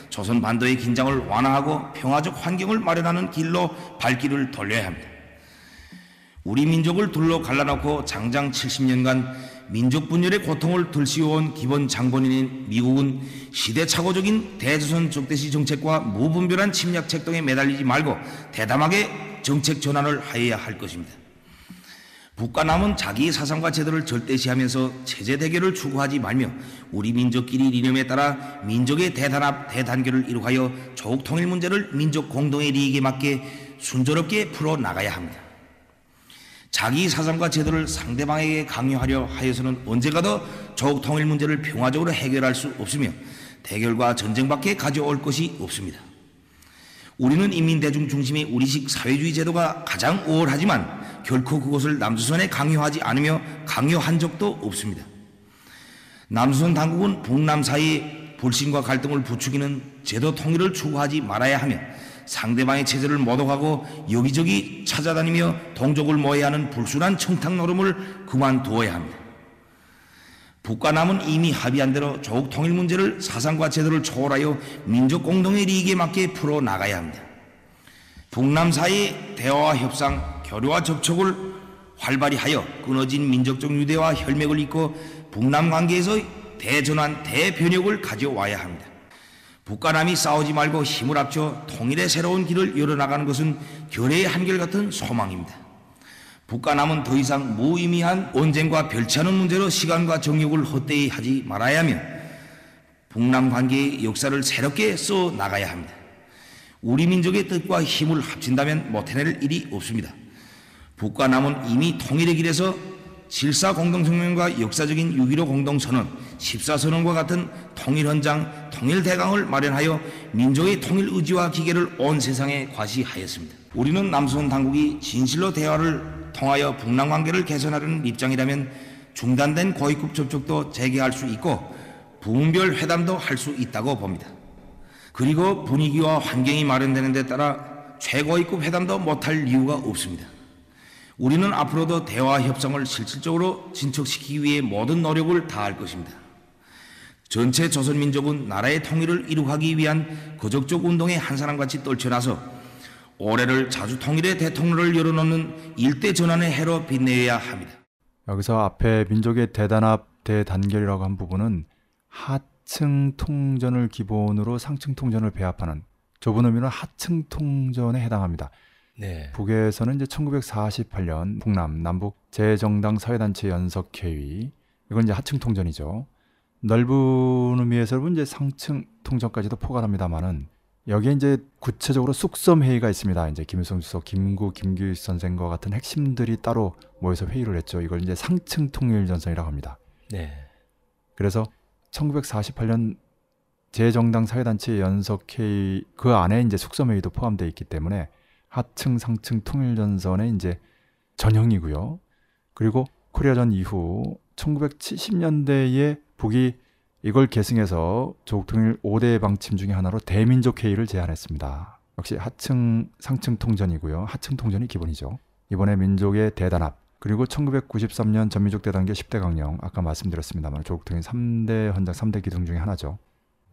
조선 반도의 긴장을 완화하고 평화적 환경을 마련하는 길로 발길을 돌려야 합니다. 우리 민족을 둘로 갈라놓고 장장 칠십 년간 민족 분열의 고통을 들씌워온 기본 장본인인 미국은 시대착오적인 대조선 적대시 정책과 무분별한 침략 책동에 매달리지 말고 대담하게 정책 전환을 하여야 할 것입니다. 북과 남은 자기의 사상과 제도를 절대시하면서 체제 대결을 추구하지 말며 우리 민족끼리 이념에 따라 민족의 대단합, 대단결을 이룩하여 조국 통일 문제를 민족 공동의利益에 맞게 순조롭게 풀어나가야 합니다. 자기 사상과 제도를 상대방에게 강요하려 하여서는 언제가 더 조국 통일 문제를 평화적으로 해결할 수 없으며 대결과 전쟁밖에 가져올 것이 없습니다. 우리는 인민대중 중심의 우리식 사회주의 제도가 가장 우월하지만 결코 그것을 남조선에 강요하지 않으며 강요한 적도 없습니다. 남조선 당국은 북남 사이의 불신과 갈등을 부추기는 제도 통일을 추구하지 말아야 하며 상대방의 체제를 모독하고 여기저기 찾아다니며 동족을 모해야 하는 불순한 청탁 노름을 그만두어야 합니다. 북과 남은 이미 합의한 대로 조국 통일 문제를 사상과 제도를 초월하여 민족 공동의利益에 맞게 풀어나가야 합니다. 북남 사이 대화와 협상, 교류와 접촉을 활발히 하여 끊어진 민족적 유대와 혈맥을 잇고 북남 관계에서 대전환, 대변혁을 가져와야 합니다. 북과 남이 싸우지 말고 힘을 합쳐 통일의 새로운 길을 열어나가는 것은 결의의 한결같은 소망입니다. 북과 남은 더 이상 무의미한 언쟁과 별치하는 문제로 시간과 정력을 헛되이 하지 말아야 하며 북남 관계의 역사를 새롭게 써나가야 합니다. 우리 민족의 뜻과 힘을 합친다면 못해낼 일이 없습니다. 북과 남은 이미 통일의 길에서 질사공동성명과 역사적인 육점일오 공동선언, 십사선언과 같은 통일헌장, 통일대강을 마련하여 민족의 통일의지와 기계를 온 세상에 과시하였습니다. 우리는 남소원 당국이 진실로 대화를 통하여 북남관계를 개선하려는 입장이라면 중단된 고위급 접촉도 재개할 수 있고 부문별 회담도 할 수 있다고 봅니다. 그리고 분위기와 환경이 마련되는 데 따라 최고위급 회담도 못할 이유가 없습니다. 우리는 앞으로도 대화 협상을 실질적으로 진척시키기 위해 모든 노력을 다할 것입니다. 전체 조선민족은 나라의 통일을 이룩하기 위한 거족적 운동에 한 사람같이 떨쳐나서 올해를 자주 통일의 대통령을 열어놓는 일대 전환의 해로 빛내야 합니다. 여기서 앞에 민족의 대단합, 대단결이라고 한 부분은 하층 통전을 기본으로 상층 통전을 배합하는 좁은 의미로 하층 통전에 해당합니다. 네. 북에서는 이제 천구백사십팔 년 북남 남북 재정당 사회단체 연석회의, 이건 이제 하층 통전이죠. 넓은 의미에서는 이제 상층 통전까지도 포괄합니다만은 여기에 이제 구체적으로 숙섬 회의가 있습니다. 이제 김일성 주석, 김구, 김규일 선생과 같은 핵심들이 따로 모여서 회의를 했죠. 이걸 이제 상층 통일 전선이라고 합니다. 네. 그래서 천구백사십팔 년 재정당 사회단체 연석회의 그 안에 이제 숙섬 회의도 포함되어 있기 때문에 하층 상층 통일전선의 이제 전형이고요. 그리고 코리아전 이후 천구백칠십 년대에 북이 이걸 계승해서 조국통일 오 대 방침 중에 하나로 대민족 회의를 제안했습니다. 역시 하층 상층 통전이고요. 하층 통전이 기본이죠. 이번에 민족의 대단합, 그리고 천구백구십삼 년 전민족 대단결 십 대 강령, 아까 말씀드렸습니다만 조국통일 삼 대 헌장 삼 대 기둥 중에 하나죠.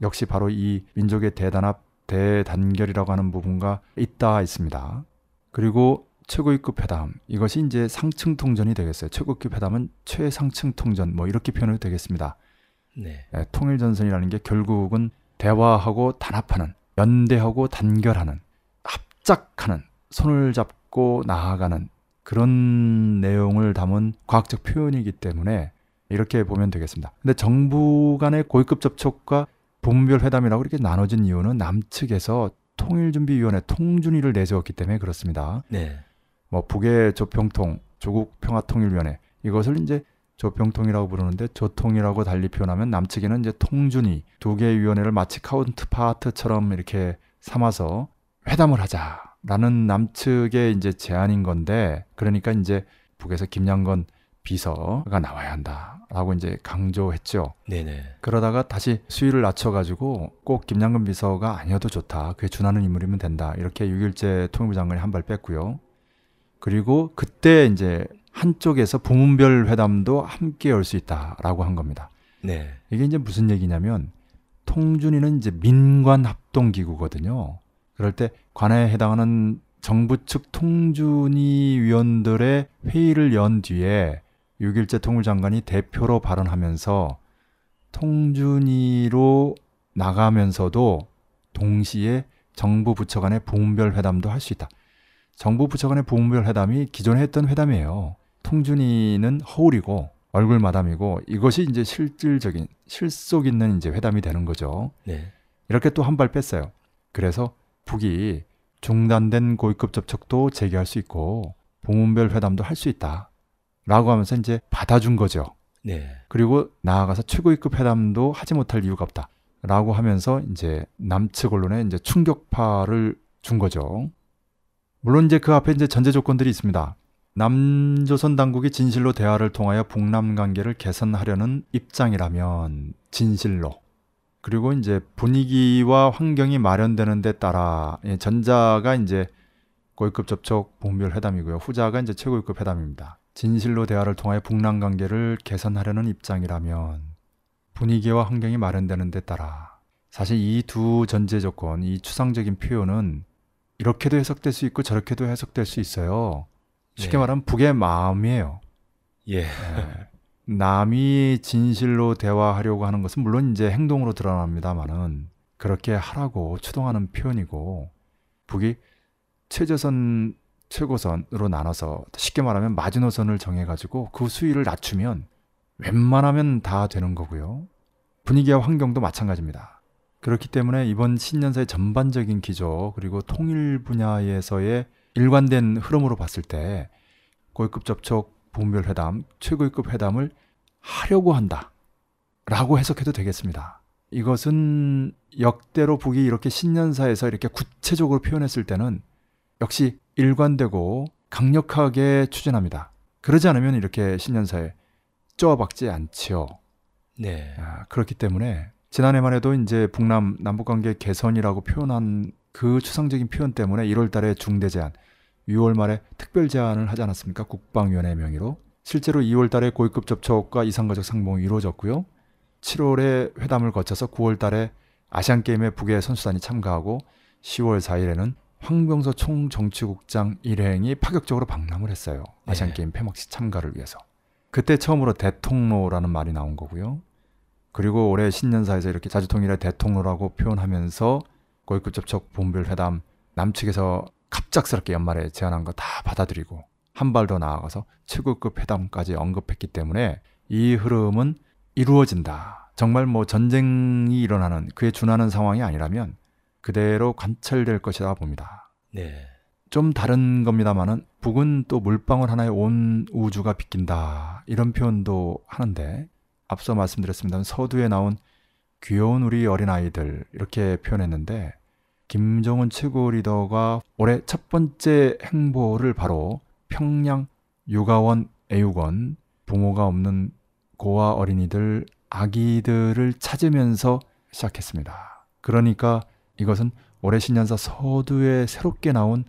역시 바로 이 민족의 대단합, 대단결이라고 하는 부분과 있다 있습니다. 그리고 최고위급 회담, 이것이 이제 상층 통전이 되겠어요. 최고급 회담은 최상층 통전, 뭐 이렇게 표현해도 되겠습니다. 네. 네, 통일 전선이라는 게 결국은 대화하고 단합하는, 연대하고 단결하는, 합작하는, 손을 잡고 나아가는 그런 내용을 담은 과학적 표현이기 때문에 이렇게 보면 되겠습니다. 근데 정부 간의 고위급 접촉과 부문별 회담이라고 이렇게 나눠진 이유는 남측에서 통일준비위원회 통준위를 내세웠기 때문에 그렇습니다. 네. 뭐 북의 조평통, 조국평화통일위원회, 이것을 이제 조평통이라고 부르는데 조통이라고 달리 표현하면 남측에는 이제 통준위 두 개의 위원회를 마치 카운트파트처럼 이렇게 삼아서 회담을 하자라는 남측의 이제 제안인 건데, 그러니까 이제 북에서 김양건 비서가 나와야 한다라고 이제 강조했죠. 네네. 그러다가 다시 수위를 낮춰가지고 꼭 김양근 비서가 아니어도 좋다, 그게 준하는 인물이면 된다, 이렇게 육점일제 통일부 장관이 한 발 뺐고요. 그리고 그때 이제 한쪽에서 부문별 회담도 함께 열 수 있다라고 한 겁니다. 네. 이게 이제 무슨 얘기냐면 통준위는 이제 민관 합동 기구거든요. 그럴 때 관에 해당하는 정부 측 통준위 위원들의 회의를 연 뒤에 육점일제 통일장관이 대표로 발언하면서 통준위로 나가면서도 동시에 정부 부처 간의 부문별 회담도 할 수 있다. 정부 부처 간의 부문별 회담이 기존에 했던 회담이에요. 통준위는 허울이고 얼굴 마담이고 이것이 이제 실질적인, 실속 있는 이제 회담이 되는 거죠. 네. 이렇게 또 한 발 뺐어요. 그래서 북이 중단된 고위급 접촉도 재개할 수 있고 부문별 회담도 할 수 있다 라고 하면서 이제 받아준 거죠. 네. 그리고 나아가서 최고위급 회담도 하지 못할 이유가 없다 라고 하면서 이제 남측 언론에 이제 충격파를 준 거죠. 물론 이제 그 앞에 이제 전제 조건들이 있습니다. 남조선 당국이 진실로 대화를 통하여 북남 관계를 개선하려는 입장이라면 진실로, 그리고 이제 분위기와 환경이 마련되는 데 따라, 전자가 이제 고위급 접촉 부문별 회담이고요. 후자가 이제 최고위급 회담입니다. 진실로 대화를 통하여 북남 관계를 개선하려는 입장이라면 분위기와 환경이 마련되는 데 따라, 사실 이 두 전제 조건, 이 추상적인 표현은 이렇게도 해석될 수 있고 저렇게도 해석될 수 있어요. 쉽게 예. 말하면 북의 마음이에요. 예. 예. 남이 진실로 대화하려고 하는 것은 물론 이제 행동으로 드러납니다만은 그렇게 하라고 추동하는 표현이고, 북이 최저선, 최고선으로 나눠서 쉽게 말하면 마지노선을 정해가지고 그 수위를 낮추면 웬만하면 다 되는 거고요. 분위기와 환경도 마찬가지입니다. 그렇기 때문에 이번 신년사의 전반적인 기조 그리고 통일 분야에서의 일관된 흐름으로 봤을 때 고위급 접촉, 부문별 회담, 최고위급 회담을 하려고 한다라고 해석해도 되겠습니다. 이것은 역대로 북이 이렇게 신년사에서 이렇게 구체적으로 표현했을 때는 역시 일관되고 강력하게 추진합니다. 그러지 않으면 이렇게 신년사에 쪼아박지 않지요. 네. 아, 그렇기 때문에 지난해만 해도 이제 북남 남북관계 개선이라고 표현한 그 추상적인 표현 때문에 일월 달에 중대 제안, 유월 말에 특별 제안을 하지 않았습니까? 국방위원회 명의로. 실제로 이월 달에 고위급 접촉과 이상가족 상봉이 이루어졌고요. 칠월에 회담을 거쳐서 구월 달에 아시안게임에 북의 선수단이 참가하고 시월 사일에는 황병서 총정치국장 일행이 파격적으로 방남을 했어요. 아시안게임 폐막식 참가를 위해서. 그때 처음으로 대통로라는 말이 나온 거고요. 그리고 올해 신년사에서 이렇게 자주통일의 대통로라고 표현하면서 고위급 접촉, 본별 회담 남측에서 갑작스럽게 연말에 제안한 거 다 받아들이고 한 발 더 나아가서 최고급 회담까지 언급했기 때문에 이 흐름은 이루어진다. 정말 뭐 전쟁이 일어나는 그에 준하는 상황이 아니라면 그대로 관찰될 것이다 봅니다. 네. 좀 다른 겁니다만은 북은 또 물방울 하나에 온 우주가 비낀다 이런 표현도 하는데, 앞서 말씀드렸습니다만 서두에 나온 귀여운 우리 어린아이들 이렇게 표현했는데, 김정은 최고 리더가 올해 첫 번째 행보를 바로 평양 육아원, 애육원, 부모가 없는 고아 어린이들, 아기들을 찾으면서 시작했습니다. 그러니까 이것은 올해 신년사 서두에 새롭게 나온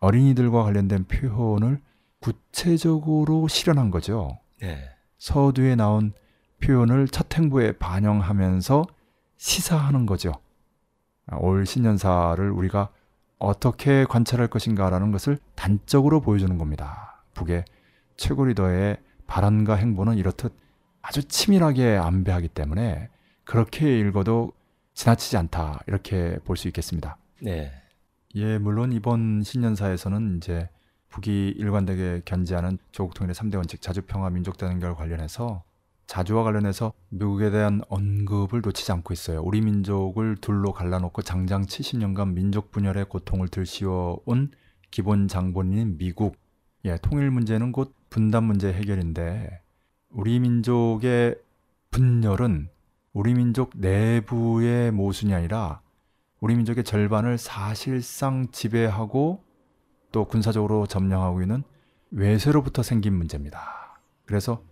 어린이들과 관련된 표현을 구체적으로 실현한 거죠. 네. 서두에 나온 표현을 첫 행보에 반영하면서 시사하는 거죠. 올 신년사를 우리가 어떻게 관찰할 것인가라는 것을 단적으로 보여주는 겁니다. 북의 최고 리더의 발언과 행보는 이렇듯 아주 치밀하게 안배하기 때문에 그렇게 읽어도 지나치지 않다 이렇게 볼 수 있겠습니다. 네. 예, 물론 이번 신년사에서는 이제 북이 일관되게 견지하는 조국 통일의 삼대 원칙, 자주 평화, 민족 단결 관련해서 자주와 관련해서 미국에 대한 언급을 놓치지 않고 있어요. 우리 민족을 둘로 갈라놓고 장장 칠십 년간 민족 분열의 고통을 들씌워온 기본 장본인 미국. 예, 통일 문제는 곧 분단 문제 해결인데 우리 민족의 분열은 우리 민족 내부의 모순이 아니라 우리 민족의 절반을 사실상 지배하고 또 군사적으로 점령하고 있는 외세로부터 생긴 문제입니다. 그래서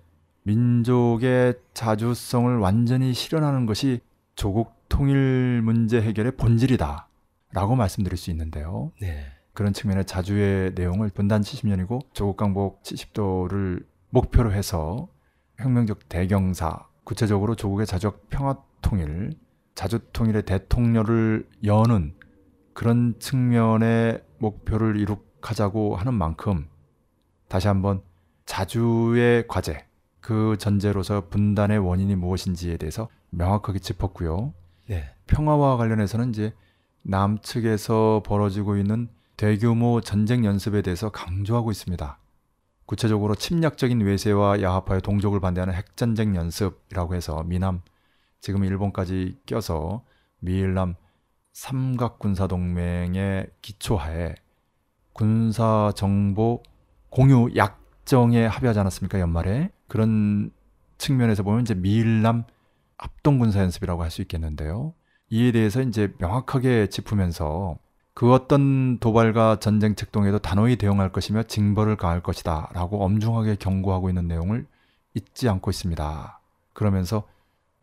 민족의 자주성을 완전히 실현하는 것이 조국 통일 문제 해결의 본질이다 라고 말씀드릴 수 있는데요. 네. 그런 측면의 자주의 내용을 분단 칠십 년이고 조국 강복 칠십 도를 목표로 해서 혁명적 대경사, 구체적으로 조국의 자주적 평화 통일, 자주 통일의 대통령을 여는 그런 측면의 목표를 이룩하자고 하는 만큼 다시 한번 자주의 과제, 그 전제로서 분단의 원인이 무엇인지에 대해서 명확하게 짚었고요. 네. 평화와 관련해서는 이제 남측에서 벌어지고 있는 대규모 전쟁 연습에 대해서 강조하고 있습니다. 구체적으로 침략적인 외세와 야합파의 동족을 반대하는 핵전쟁 연습이라고 해서 미남, 지금 일본까지 껴서 미일남 삼각군사동맹의 기초하에 군사정보 공유 약정에 합의하지 않았습니까? 연말에. 그런 측면에서 보면 이제 미일남 합동군사연습이라고 할 수 있겠는데요. 이에 대해서 이제 명확하게 짚으면서 그 어떤 도발과 전쟁 책동에도 단호히 대응할 것이며 징벌을 가할 것이다 라고 엄중하게 경고하고 있는 내용을 잊지 않고 있습니다. 그러면서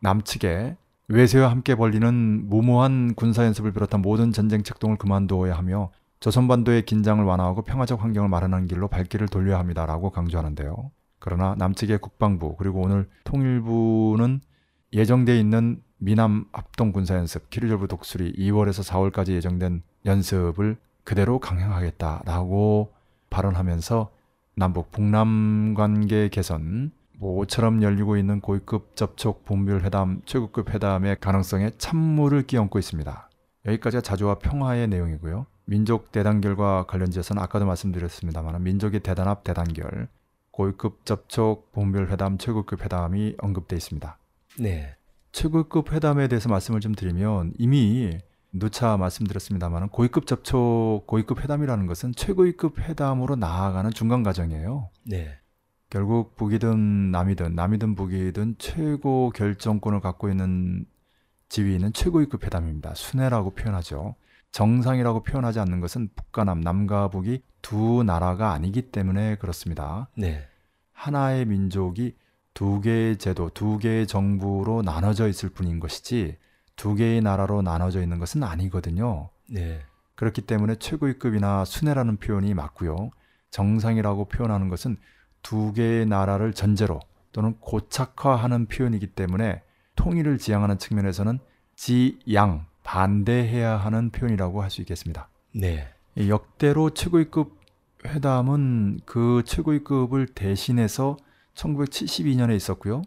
남측에 외세와 함께 벌리는 무모한 군사연습을 비롯한 모든 전쟁 책동을 그만두어야 하며 조선반도의 긴장을 완화하고 평화적 환경을 마련하는 길로 발길을 돌려야 합니다 라고 강조하는데요. 그러나 남측의 국방부 그리고 오늘 통일부는 예정돼 있는 미남 합동군사연습, 키루졸브 독수리 이월에서 사월까지 예정된 연습을 그대로 강행하겠다라고 발언하면서 남북 북남관계 개선, 모처럼 열리고 있는 고위급 접촉 본별 회담, 최고급 회담의 가능성에 찬물을 끼얹고 있습니다. 여기까지가 자주와 평화의 내용이고요. 민족 대단결과 관련지에서는 아까도 말씀드렸습니다만 민족이 대단합 대단결, 고위급 접촉 본별 회담, 최고급 회담이 언급되어 있습니다. 네. 최고급 회담에 대해서 말씀을 좀 드리면 이미 누차 말씀드렸습니다만 고위급 접촉, 고위급 회담이라는 것은 최고위급 회담으로 나아가는 중간 과정이에요. 네. 결국 북이든 남이든 남이든 북이든 최고 결정권을 갖고 있는 지위는 최고위급 회담입니다. 순회라고 표현하죠. 정상이라고 표현하지 않는 것은 북과 남, 남과 북이 두 나라가 아니기 때문에 그렇습니다. 네. 하나의 민족이 두 개의 제도, 두 개의 정부로 나눠져 있을 뿐인 것이지 두 개의 나라로 나눠져 있는 것은 아니거든요. 네. 그렇기 때문에 최고위급이나 순회라는 표현이 맞고요. 정상이라고 표현하는 것은 두 개의 나라를 전제로 또는 고착화하는 표현이기 때문에 통일을 지향하는 측면에서는 지양, 반대해야 하는 표현이라고 할 수 있겠습니다. 네. 역대로 최고위급 회담은 그 최고위급을 대신해서 천구백칠십이 년에 있었고요.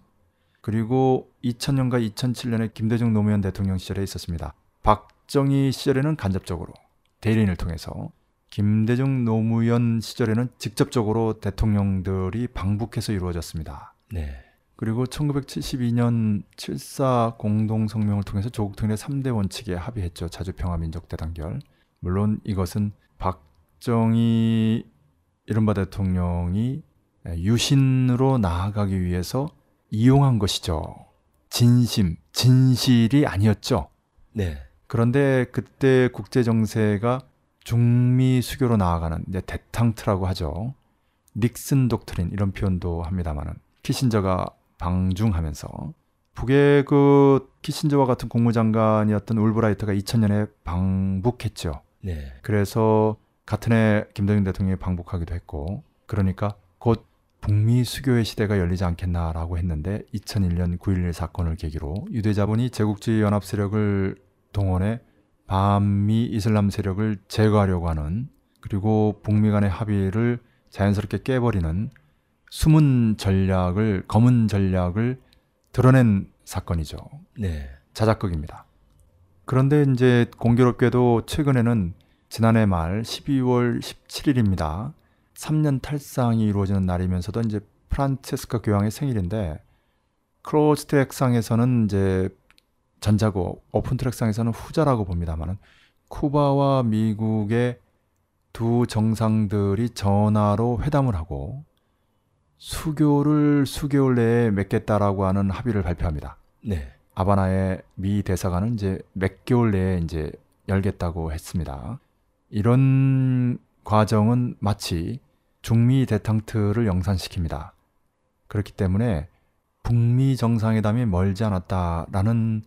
그리고 이천 년과 이천칠 년에 김대중 노무현 대통령 시절에 있었습니다. 박정희 시절에는 간접적으로 대리인을 통해서, 김대중 노무현 시절에는 직접적으로 대통령들이 방북해서 이루어졌습니다. 네. 그리고 천구백칠십이 년 칠사 공동성명을 통해서 조국 통일의 삼 대 원칙에 합의했죠. 자주평화 민족 대단결. 물론 이것은 박정희 이른바 대통령이 유신으로 나아가기 위해서 이용한 것이죠. 진심, 진실이 아니었죠. 네. 그런데 그때 국제정세가 중미 수교로 나아가는 이제 데탕트라고 하죠. 닉슨 독트린 이런 표현도 합니다만은 키신저가 방중하면서 북의 그 키신저와 같은 국무장관이었던 울브라이트가 이천 년에 방북했죠. 네. 그래서 같은 해 김대중 대통령이 방북하기도 했고, 그러니까 곧 북미 수교의 시대가 열리지 않겠나라고 했는데 이천일 년 구일일 사건을 계기로 유대자본이 제국주의 연합 세력을 동원해 반미 이슬람 세력을 제거하려고 하는, 그리고 북미 간의 합의를 자연스럽게 깨버리는 숨은 전략을, 검은 전략을 드러낸 사건이죠. 네. 자작극입니다. 그런데 이제 공교롭게도 최근에는 지난해 말 십이월 십칠일입니다. 삼 년 탈상이 이루어지는 날이면서도 이제 프란체스카 교황의 생일인데, 크로스트랙상에서는 이제 전자고 오픈트랙상에서는 후자라고 봅니다만 쿠바와 미국의 두 정상들이 전화로 회담을 하고 수교를 수개월 내에 맺겠다라고 하는 합의를 발표합니다. 네. 하바나의 미 대사관은 이제 몇 개월 내에 이제 열겠다고 했습니다. 이런 과정은 마치 중미 데탕트를 영산시킵니다. 그렇기 때문에 북미 정상회담이 멀지 않았다라는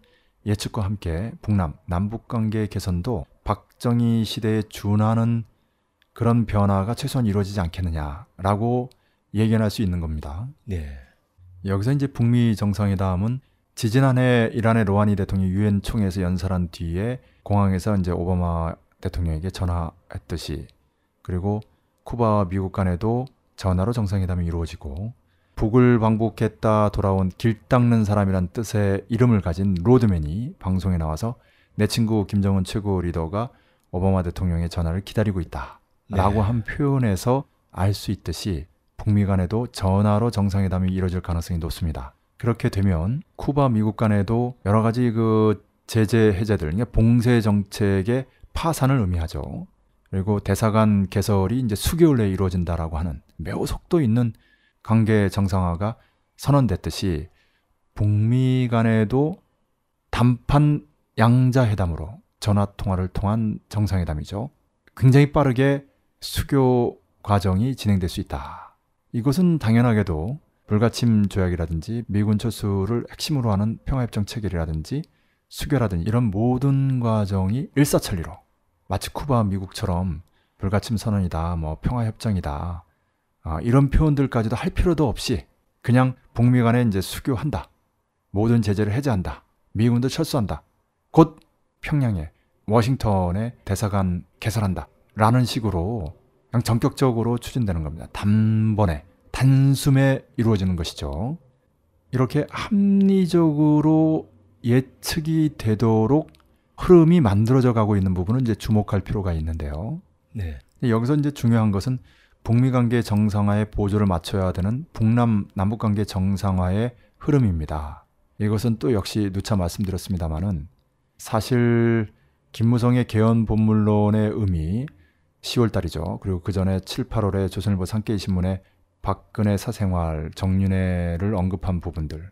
예측과 함께 북남, 남북관계 개선도 박정희 시대에 준하는 그런 변화가 최소한 이루어지지 않겠느냐라고 예견할 수 있는 겁니다. 네. 여기서 이제 북미 정상회담은 지지난해 이란의 로하니 대통령이 유엔 총회에서 연설한 뒤에 공항에서 이제 오바마 대통령에게 전화했듯이, 그리고 쿠바와 미국 간에도 전화로 정상회담이 이루어지고, 북을 방북했다 돌아온 길 닦는 사람이란 뜻의 이름을 가진 로드맨이 방송에 나와서 내 친구 김정은 최고 리더가 오바마 대통령의 전화를 기다리고 있다 라고 네. 한 표현에서 알 수 있듯이 북미 간에도 전화로 정상회담이 이뤄질 가능성이 높습니다. 그렇게 되면 쿠바, 미국 간에도 여러 가지 그 제재 해제들, 그러니까 봉쇄 정책의 파산을 의미하죠. 그리고 대사관 개설이 이제 수개월 내에 이루어진다라고 하는 매우 속도 있는 관계 정상화가 선언됐듯이 북미 간에도 단판 양자회담으로 전화통화를 통한 정상회담이죠. 굉장히 빠르게 수교 과정이 진행될 수 있다. 이것은 당연하게도 불가침 조약이라든지 미군 철수를 핵심으로 하는 평화협정 체결이라든지 수교라든지 이런 모든 과정이 일사천리로 마치 쿠바, 미국처럼 불가침 선언이다, 뭐 평화협정이다, 아, 이런 표현들까지도 할 필요도 없이 그냥 북미 간에 이제 수교한다, 모든 제재를 해제한다, 미군도 철수한다, 곧 평양에, 워싱턴에 대사관 개설한다 라는 식으로 그냥 전격적으로 추진되는 겁니다. 단번에, 단숨에 이루어지는 것이죠. 이렇게 합리적으로 예측이 되도록 흐름이 만들어져 가고 있는 부분은 이제 주목할 필요가 있는데요. 네. 여기서 이제 중요한 것은 북미 관계 정상화의 보조를 맞춰야 되는 북남 남북 관계 정상화의 흐름입니다. 이것은 또 역시 누차 말씀드렸습니다만은 사실 김무성의 개헌본문론의 의미 시월 달이죠. 그리고 그 전에 칠, 팔월에 조선일보 산케이신문에 박근혜 사생활, 정윤회를 언급한 부분들,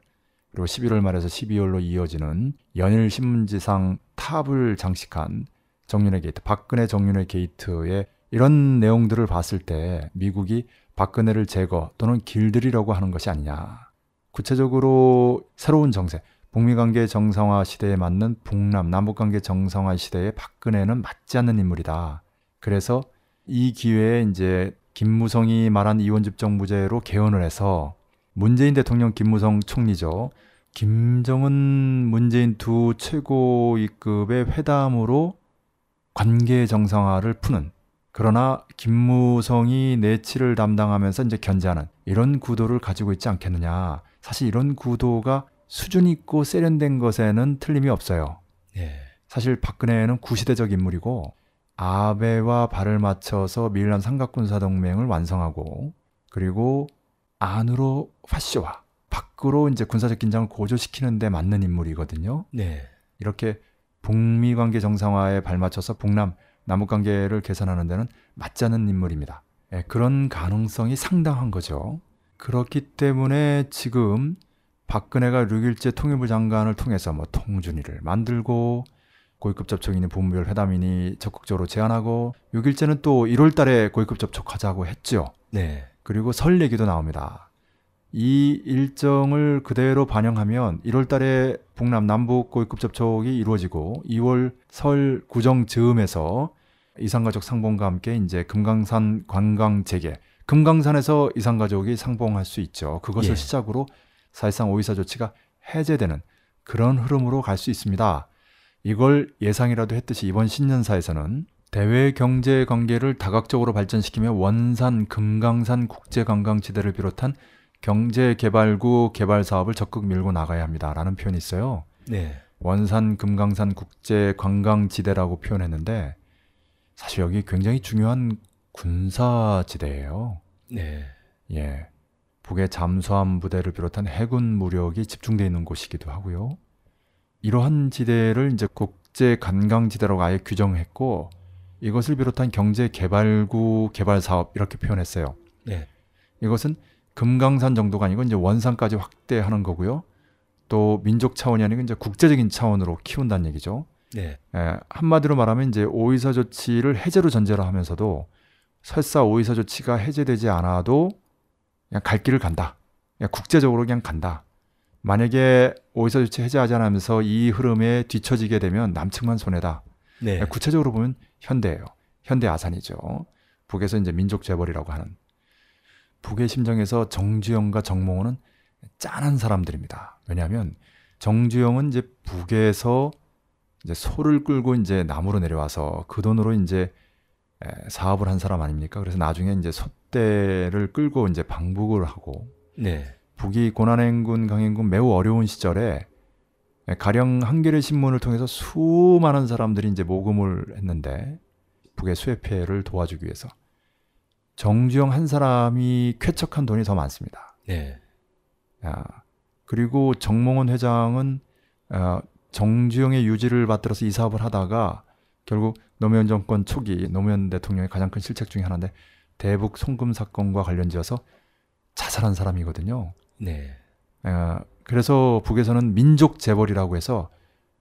그리고 십일월 말에서 십이월로 이어지는 연일 신문지상 탑을 장식한 정윤회 게이트, 박근혜 정윤회 게이트의 이런 내용들을 봤을 때 미국이 박근혜를 제거 또는 길들이려고 하는 것이 아니냐. 구체적으로 새로운 정세, 북미관계 정상화 시대에 맞는 북남, 남북관계 정상화 시대에 박근혜는 맞지 않는 인물이다. 그래서 이 기회에 이제 김무성이 말한 이원집정무제로 개헌을 해서 문재인 대통령, 김무성 총리죠. 김정은, 문재인 두 최고위급의 회담으로 관계 정상화를 푸는, 그러나 김무성이 내치를 담당하면서 이제 견제하는 이런 구도를 가지고 있지 않겠느냐. 사실 이런 구도가 수준 있고 세련된 것에는 틀림이 없어요. 예. 사실 박근혜는 구시대적 인물이고 아베와 발을 맞춰서 밀란 삼각군사동맹을 완성하고, 그리고 안으로 파쇼와 밖으로 이제 군사적 긴장을 고조시키는 데 맞는 인물이거든요. 네. 이렇게 북미 관계 정상화에 발맞춰서 북남, 남북 관계를 개선하는 데는 맞지 않은 인물입니다. 네, 그런 가능성이 상당한 거죠. 그렇기 때문에 지금 박근혜가 육일째 통일부 장관을 통해서 뭐 통준위를 만들고 고위급 접촉이니 부문별 회담이니 적극적으로 제안하고, 육일째는 또 일월 달에 고위급 접촉하자고 했죠. 네. 그리고 설 얘기도 나옵니다. 이 일정을 그대로 반영하면 일월 달에 북남 남북 고위급 접촉이 이루어지고 이월 설 구정 즈음에서 이산가족 상봉과 함께 이제 금강산 관광 재개, 금강산에서 이산가족이 상봉할 수 있죠. 그것을 예. 시작으로 사실상 오이사 조치가 해제되는 그런 흐름으로 갈 수 있습니다. 이걸 예상이라도 했듯이 이번 신년사에서는 대외 경제 관계를 다각적으로 발전시키며 원산, 금강산 국제관광지대를 비롯한 경제개발구 개발사업을 적극 밀고 나가야 합니다라는 표현이 있어요. 네. 원산, 금강산 국제관광지대라고 표현했는데 사실 여기 굉장히 중요한 군사지대예요. 네. 예. 북의 잠수함 부대를 비롯한 해군 무력이 집중되어 있는 곳이기도 하고요. 이러한 지대를 이제 국제 관광지대라고 아예 규정했고 이것을 비롯한 경제 개발구 개발 사업 이렇게 표현했어요. 네. 이것은 금강산 정도가 아니고 이제 원산까지 확대하는 거고요. 또 민족 차원이 아니고 이제 국제적인 차원으로 키운다는 얘기죠. 네. 예, 한마디로 말하면 이제 오이사 조치를 해제로 전제로 하면서도 설사 오이사 조치가 해제되지 않아도 그냥 갈 길을 간다. 그냥 국제적으로 그냥 간다. 만약에 오이사 조치 해제하지 않으면서 이 흐름에 뒤처지게 되면 남측만 손해다. 네. 구체적으로 보면 현대예요. 현대 아산이죠. 북에서 이제 민족 재벌이라고 하는. 북의 심정에서 정주영과 정몽호는 짠한 사람들입니다. 왜냐하면 정주영은 이제 북에서 이제 소를 끌고 이제 남으로 내려와서 그 돈으로 이제 사업을 한 사람 아닙니까? 그래서 나중에 이제 소떼를 끌고 이제 방북을 하고. 네. 북이 고난행군, 강행군 매우 어려운 시절에 가령 한겨레 신문을 통해서 수많은 사람들이 이제 모금을 했는데 북의 수해 피해를 도와주기 위해서 정주영 한 사람이 쾌척한 돈이 더 많습니다. 네. 아, 그리고 정몽원 회장은 아, 정주영의 유지를 받들어서 이 사업을 하다가 결국 노무현 정권 초기 노무현 대통령의 가장 큰 실책 중에 하나인데 대북 송금 사건과 관련지어서 자살한 사람이거든요. 네. 어, 그래서 북에서는 민족 재벌이라고 해서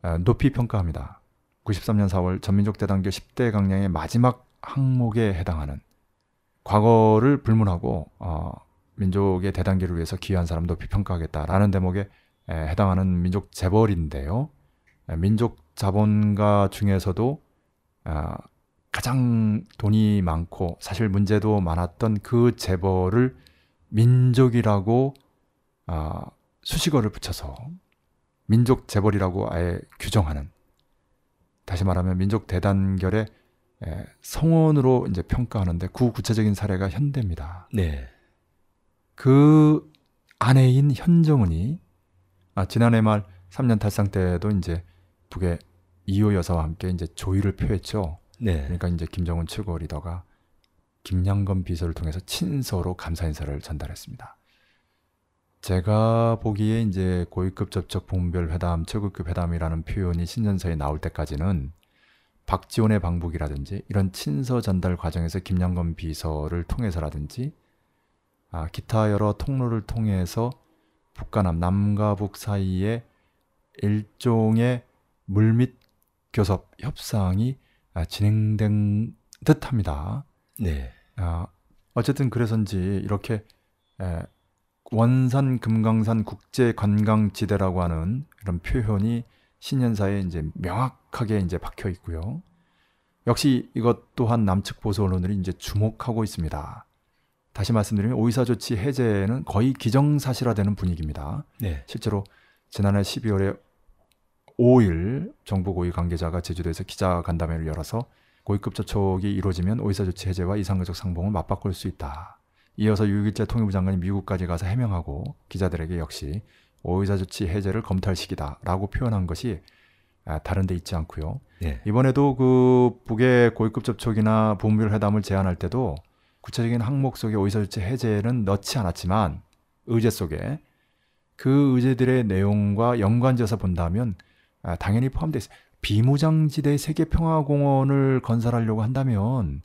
어, 높이 평가합니다. 구십삼년 사월 전민족 대단교 십 대 강량의 마지막 항목에 해당하는 과거를 불문하고 어, 민족의 대단기를 위해서 기여한 사람 높이 평가하겠다라는 대목에 에, 해당하는 민족 재벌인데요. 에, 민족 자본가 중에서도 어, 가장 돈이 많고 사실 문제도 많았던 그 재벌을 민족이라고 아, 수식어를 붙여서 민족 재벌이라고 아예 규정하는, 다시 말하면 민족 대단결의 성원으로 이제 평가하는데 그 구체적인 사례가 현대입니다. 네. 그 아내인 현정은이 아, 지난해 말 삼 년 탈상 때도 이제 북의 이호 여사와 함께 이제 조의를 표했죠. 네. 그러니까 이제 김정은 최고 리더가 김양건 비서를 통해서 친서로 감사 인사를 전달했습니다. 제가 보기에 이제 고위급 접촉 분별 회담, 최고급 회담이라는 표현이 신년서에 나올 때까지는 박지원의 방북이라든지 이런 친서 전달 과정에서 김양건 비서를 통해서라든지 아, 기타 여러 통로를 통해서 북과 남, 남과 북 사이에 일종의 물밑 교섭 협상이 아, 진행된 듯합니다. 네. 아, 어쨌든 그래서인지 이렇게 에, 원산 금강산 국제 관광지대라고 하는 이런 표현이 신년사에 이제 명확하게 이제 박혀 있고요. 역시 이것 또한 남측 보수 언론들이 이제 주목하고 있습니다. 다시 말씀드리면 오이사 조치 해제는 거의 기정사실화되는 분위기입니다. 네. 실제로 지난해 십이월에 오일 정부 고위 관계자가 제주도에서 기자간담회를 열어서 고위급 접촉이 이루어지면 오이사 조치 해제와 이상가족 상봉을 맞바꿀 수 있다. 이어서 유일재 통일부 장관이 미국까지 가서 해명하고 기자들에게 역시 오이사 조치 해제를 검토할 시기다라고 표현한 것이 다른 데 있지 않고요. 네. 이번에도 그 북의 고위급 접촉이나 분별 회담을 제안할 때도 구체적인 항목 속에 오이사 조치 해제는 넣지 않았지만 의제 속에 그 의제들의 내용과 연관지어서 본다면 당연히 포함되어 있어요. 비무장지대 세계평화공원을 건설하려고 한다면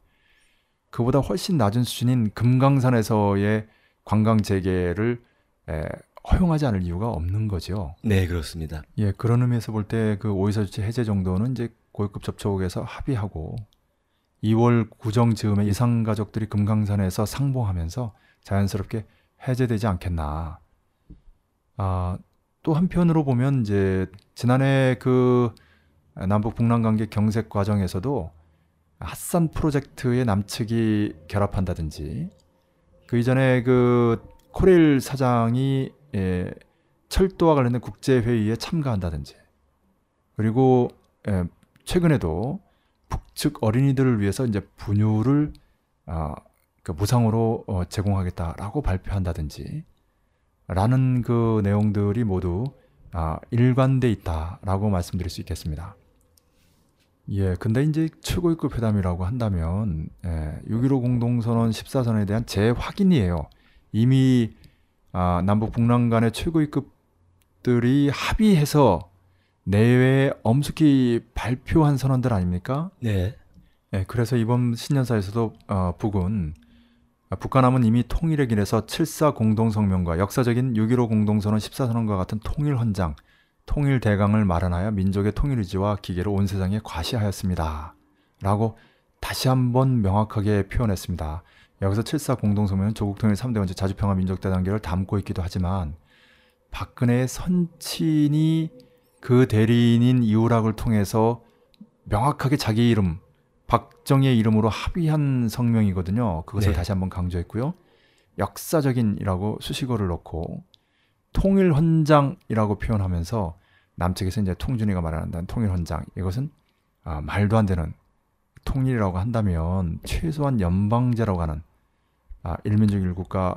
그보다 훨씬 낮은 수준인 금강산에서의 관광재개를 허용하지 않을 이유가 없는 거죠. 네, 그렇습니다. 예, 그런 의미에서 볼 때 그 오이사 조치 해제 정도는 이제 고위급 접촉에서 합의하고 이월 구정 즈음에 이상 가족들이 금강산에서 상봉하면서 자연스럽게 해제되지 않겠나. 아, 또 한편으로 보면 이제 지난해 그 남북 북남 관계 경색 과정에서도 핫산 프로젝트에 남측이 결합한다든지 그 이전에 그 코레일 사장이 예, 철도와 관련된 국제회의에 참가한다든지 그리고 예, 최근에도 북측 어린이들을 위해서 이제 분유를 어, 그 무상으로 어, 제공하겠다라고 발표한다든지 라는 그 내용들이 모두 아, 일관돼 있다라고 말씀드릴 수 있겠습니다. 예, 근데 이제 최고위급 회담이라고 한다면 예, 육점일오 공동선언 십사선언에 대한 재확인이에요. 이미 아, 남북 북남 간의 최고위급들이 합의해서 내외에 엄숙히 발표한 선언들 아닙니까? 네. 예, 그래서 이번 신년사에서도 어, 북은 북한 남은 이미 통일의 길에서 칠사 공동성명과 역사적인 육점일오 공동선언 십사선언과 같은 통일헌장, 통일대강을 마련하여 민족의 통일의지와 기계로 온 세상에 과시하였습니다. 라고 다시 한번 명확하게 표현했습니다. 여기서 칠사 공동성명은 조국 통일 삼대 원칙 자주평화 민족대 단계를 담고 있기도 하지만 박근혜의 선친이 그 대리인인 이우락을 통해서 명확하게 자기 이름, 박정희의 이름으로 합의한 성명이거든요. 그것을 네. 다시 한번 강조했고요. 역사적인이라고 수식어를 넣고 통일헌장이라고 표현하면서 남측에서 이제 통준이가 말한다는 통일헌장 이것은 아, 말도 안 되는 통일이라고 한다면 최소한 연방제라고 하는 아, 일민족 일국가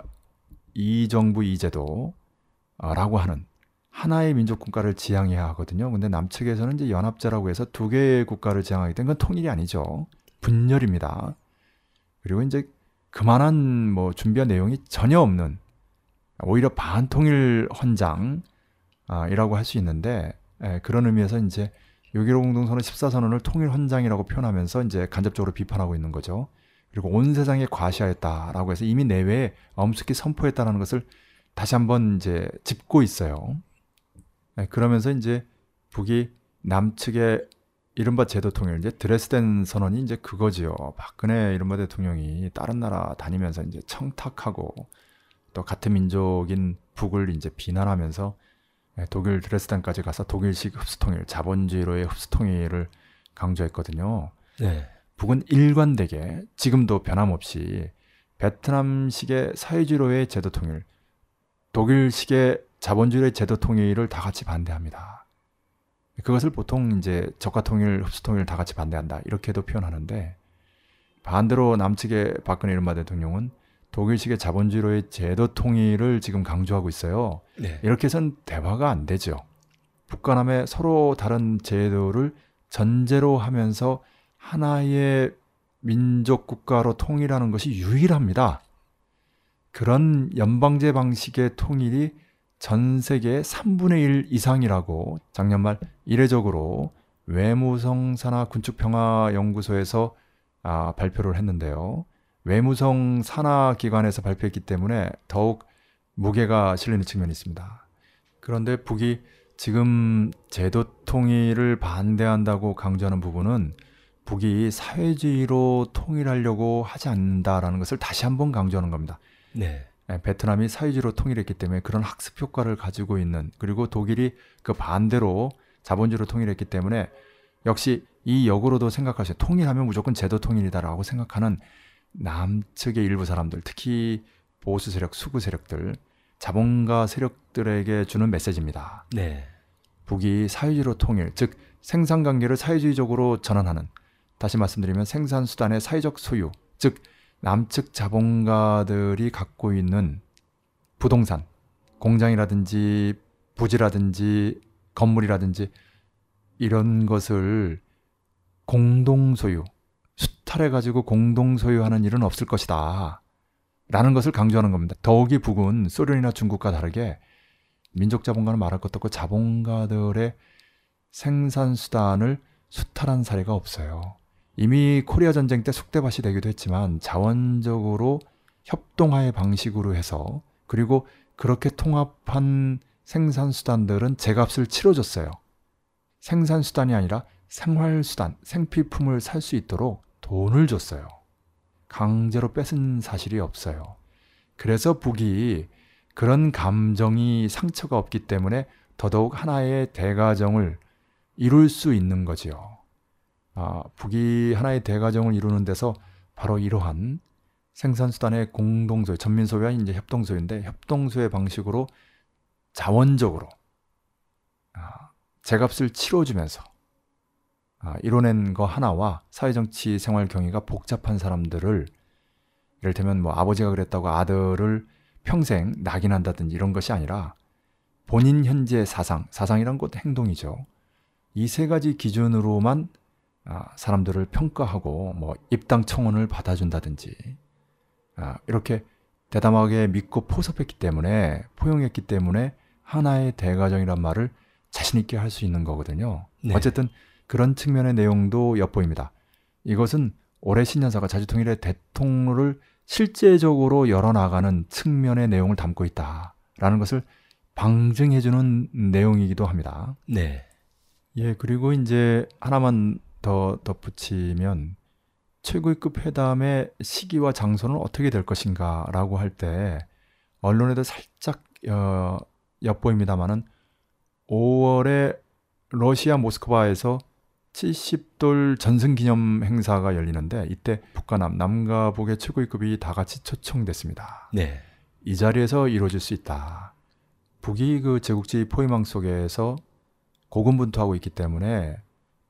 이정부 이제도라고 아, 하는 하나의 민족 국가를 지향해야 하거든요. 근데 남측에서는 이제 연합제라고 해서 두 개의 국가를 지향하기 때문에 그건 통일이 아니죠. 분열입니다. 그리고 이제 그만한 뭐 준비한 내용이 전혀 없는 오히려 반통일 헌장이라고 할 수 있는데 예, 그런 의미에서 이제 육점일오 공동선언 십사선언을 통일 헌장이라고 표현하면서 이제 간접적으로 비판하고 있는 거죠. 그리고 온 세상에 과시하였다라고 해서 이미 내외에 엄숙히 선포했다라는 것을 다시 한번 이제 짚고 있어요. 그러면서 이제 북이 남측의 이른바 제도 통일, 이제 드레스덴 선언이 이제 그거지요. 박근혜 이른바 대통령이 다른 나라 다니면서 이제 청탁하고 또 같은 민족인 북을 이제 비난하면서 독일 드레스덴까지 가서 독일식 흡수통일, 자본주의로의 흡수통일을 강조했거든요. 네. 북은 일관되게 지금도 변함없이 베트남식의 사회주의로의 제도 통일, 독일식의 자본주의의 제도 통일을 다 같이 반대합니다. 그것을 보통 이제 저가 통일, 흡수 통일 다 같이 반대한다 이렇게도 표현하는데 반대로 남측의 박근혜 이른바 대통령은 독일식의 자본주의로의 제도 통일을 지금 강조하고 있어요. 네. 이렇게 해서는 대화가 안 되죠. 북과 남의 서로 다른 제도를 전제로 하면서 하나의 민족 국가로 통일하는 것이 유일합니다. 그런 연방제 방식의 통일이 전 세계의 삼분의 일 이상이라고 작년 말 이례적으로 외무성 산하 군축평화연구소에서 아, 발표를 했는데요. 외무성 산하 기관에서 발표했기 때문에 더욱 무게가 실리는 측면이 있습니다. 그런데 북이 지금 제도 통일을 반대한다고 강조하는 부분은 북이 사회주의로 통일하려고 하지 않는다라는 것을 다시 한번 강조하는 겁니다. 네. 베트남이 사회주의로 통일했기 때문에 그런 학습 효과를 가지고 있는, 그리고 독일이 그 반대로 자본주의로 통일했기 때문에 역시 이 역으로도 생각할 수 있어요. 통일하면 무조건 제도 통일이다라고 생각하는 남측의 일부 사람들, 특히 보수 세력, 수구 세력들, 자본가 세력들에게 주는 메시지입니다. 네. 북이 사회주의로 통일, 즉 생산관계를 사회주의적으로 전환하는, 다시 말씀드리면 생산수단의 사회적 소유, 즉 남측 자본가들이 갖고 있는 부동산, 공장이라든지 부지라든지 건물이라든지 이런 것을 공동소유, 수탈해가지고 공동소유하는 일은 없을 것이다 라는 것을 강조하는 겁니다. 더욱이 북은 소련이나 중국과 다르게 민족 자본가는 말할 것도 없고 자본가들의 생산수단을 수탈한 사례가 없어요. 이미 코리아 전쟁 때 숙대밭이 되기도 했지만 자원적으로 협동화의 방식으로 해서, 그리고 그렇게 통합한 생산수단들은 제값을 치러줬어요. 생산수단이 아니라 생활수단, 생필품을 살 수 있도록 돈을 줬어요. 강제로 뺏은 사실이 없어요. 그래서 북이 그런 감정이 상처가 없기 때문에 더더욱 하나의 대가정을 이룰 수 있는 거지요. 아, 북이 하나의 대가정을 이루는 데서 바로 이러한 생산수단의 공동소유, 전민소유와 이제 협동소유인데, 협동소유의 방식으로 자원적으로 아, 제값을 치러주면서 아, 이뤄낸 거 하나와 사회정치 생활 경위가 복잡한 사람들을, 이를테면 뭐 아버지가 그랬다고 아들을 평생 낙인한다든지 이런 것이 아니라 본인 현재의 사상, 사상이란 것도 행동이죠. 이 세 가지 기준으로만 아, 사람들을 평가하고 뭐 입당 청원을 받아준다든지 아, 이렇게 대담하게 믿고 포섭했기 때문에, 포용했기 때문에 하나의 대가정이란 말을 자신있게 할 수 있는 거거든요. 네. 어쨌든 그런 측면의 내용도 엿보입니다. 이것은 올해 신년사가 자주통일의 대통령을 실제적으로 열어나가는 측면의 내용을 담고 있다라는 것을 방증해주는 내용이기도 합니다. 네. 예, 그리고 이제 하나만 더 덧붙이면, 최고위급 회담의 시기와 장소는 어떻게 될 것인가 라고 할 때 언론에도 살짝 어, 엿보입니다만은 오월에 러시아 모스크바에서 칠십 돌 전승기념 행사가 열리는데, 이때 북과 남, 남과 북의 최고위급이 다 같이 초청됐습니다. 네. 이 자리에서 이루어질 수 있다. 북이 그 제국주의 포위망 속에서 고군분투하고 있기 때문에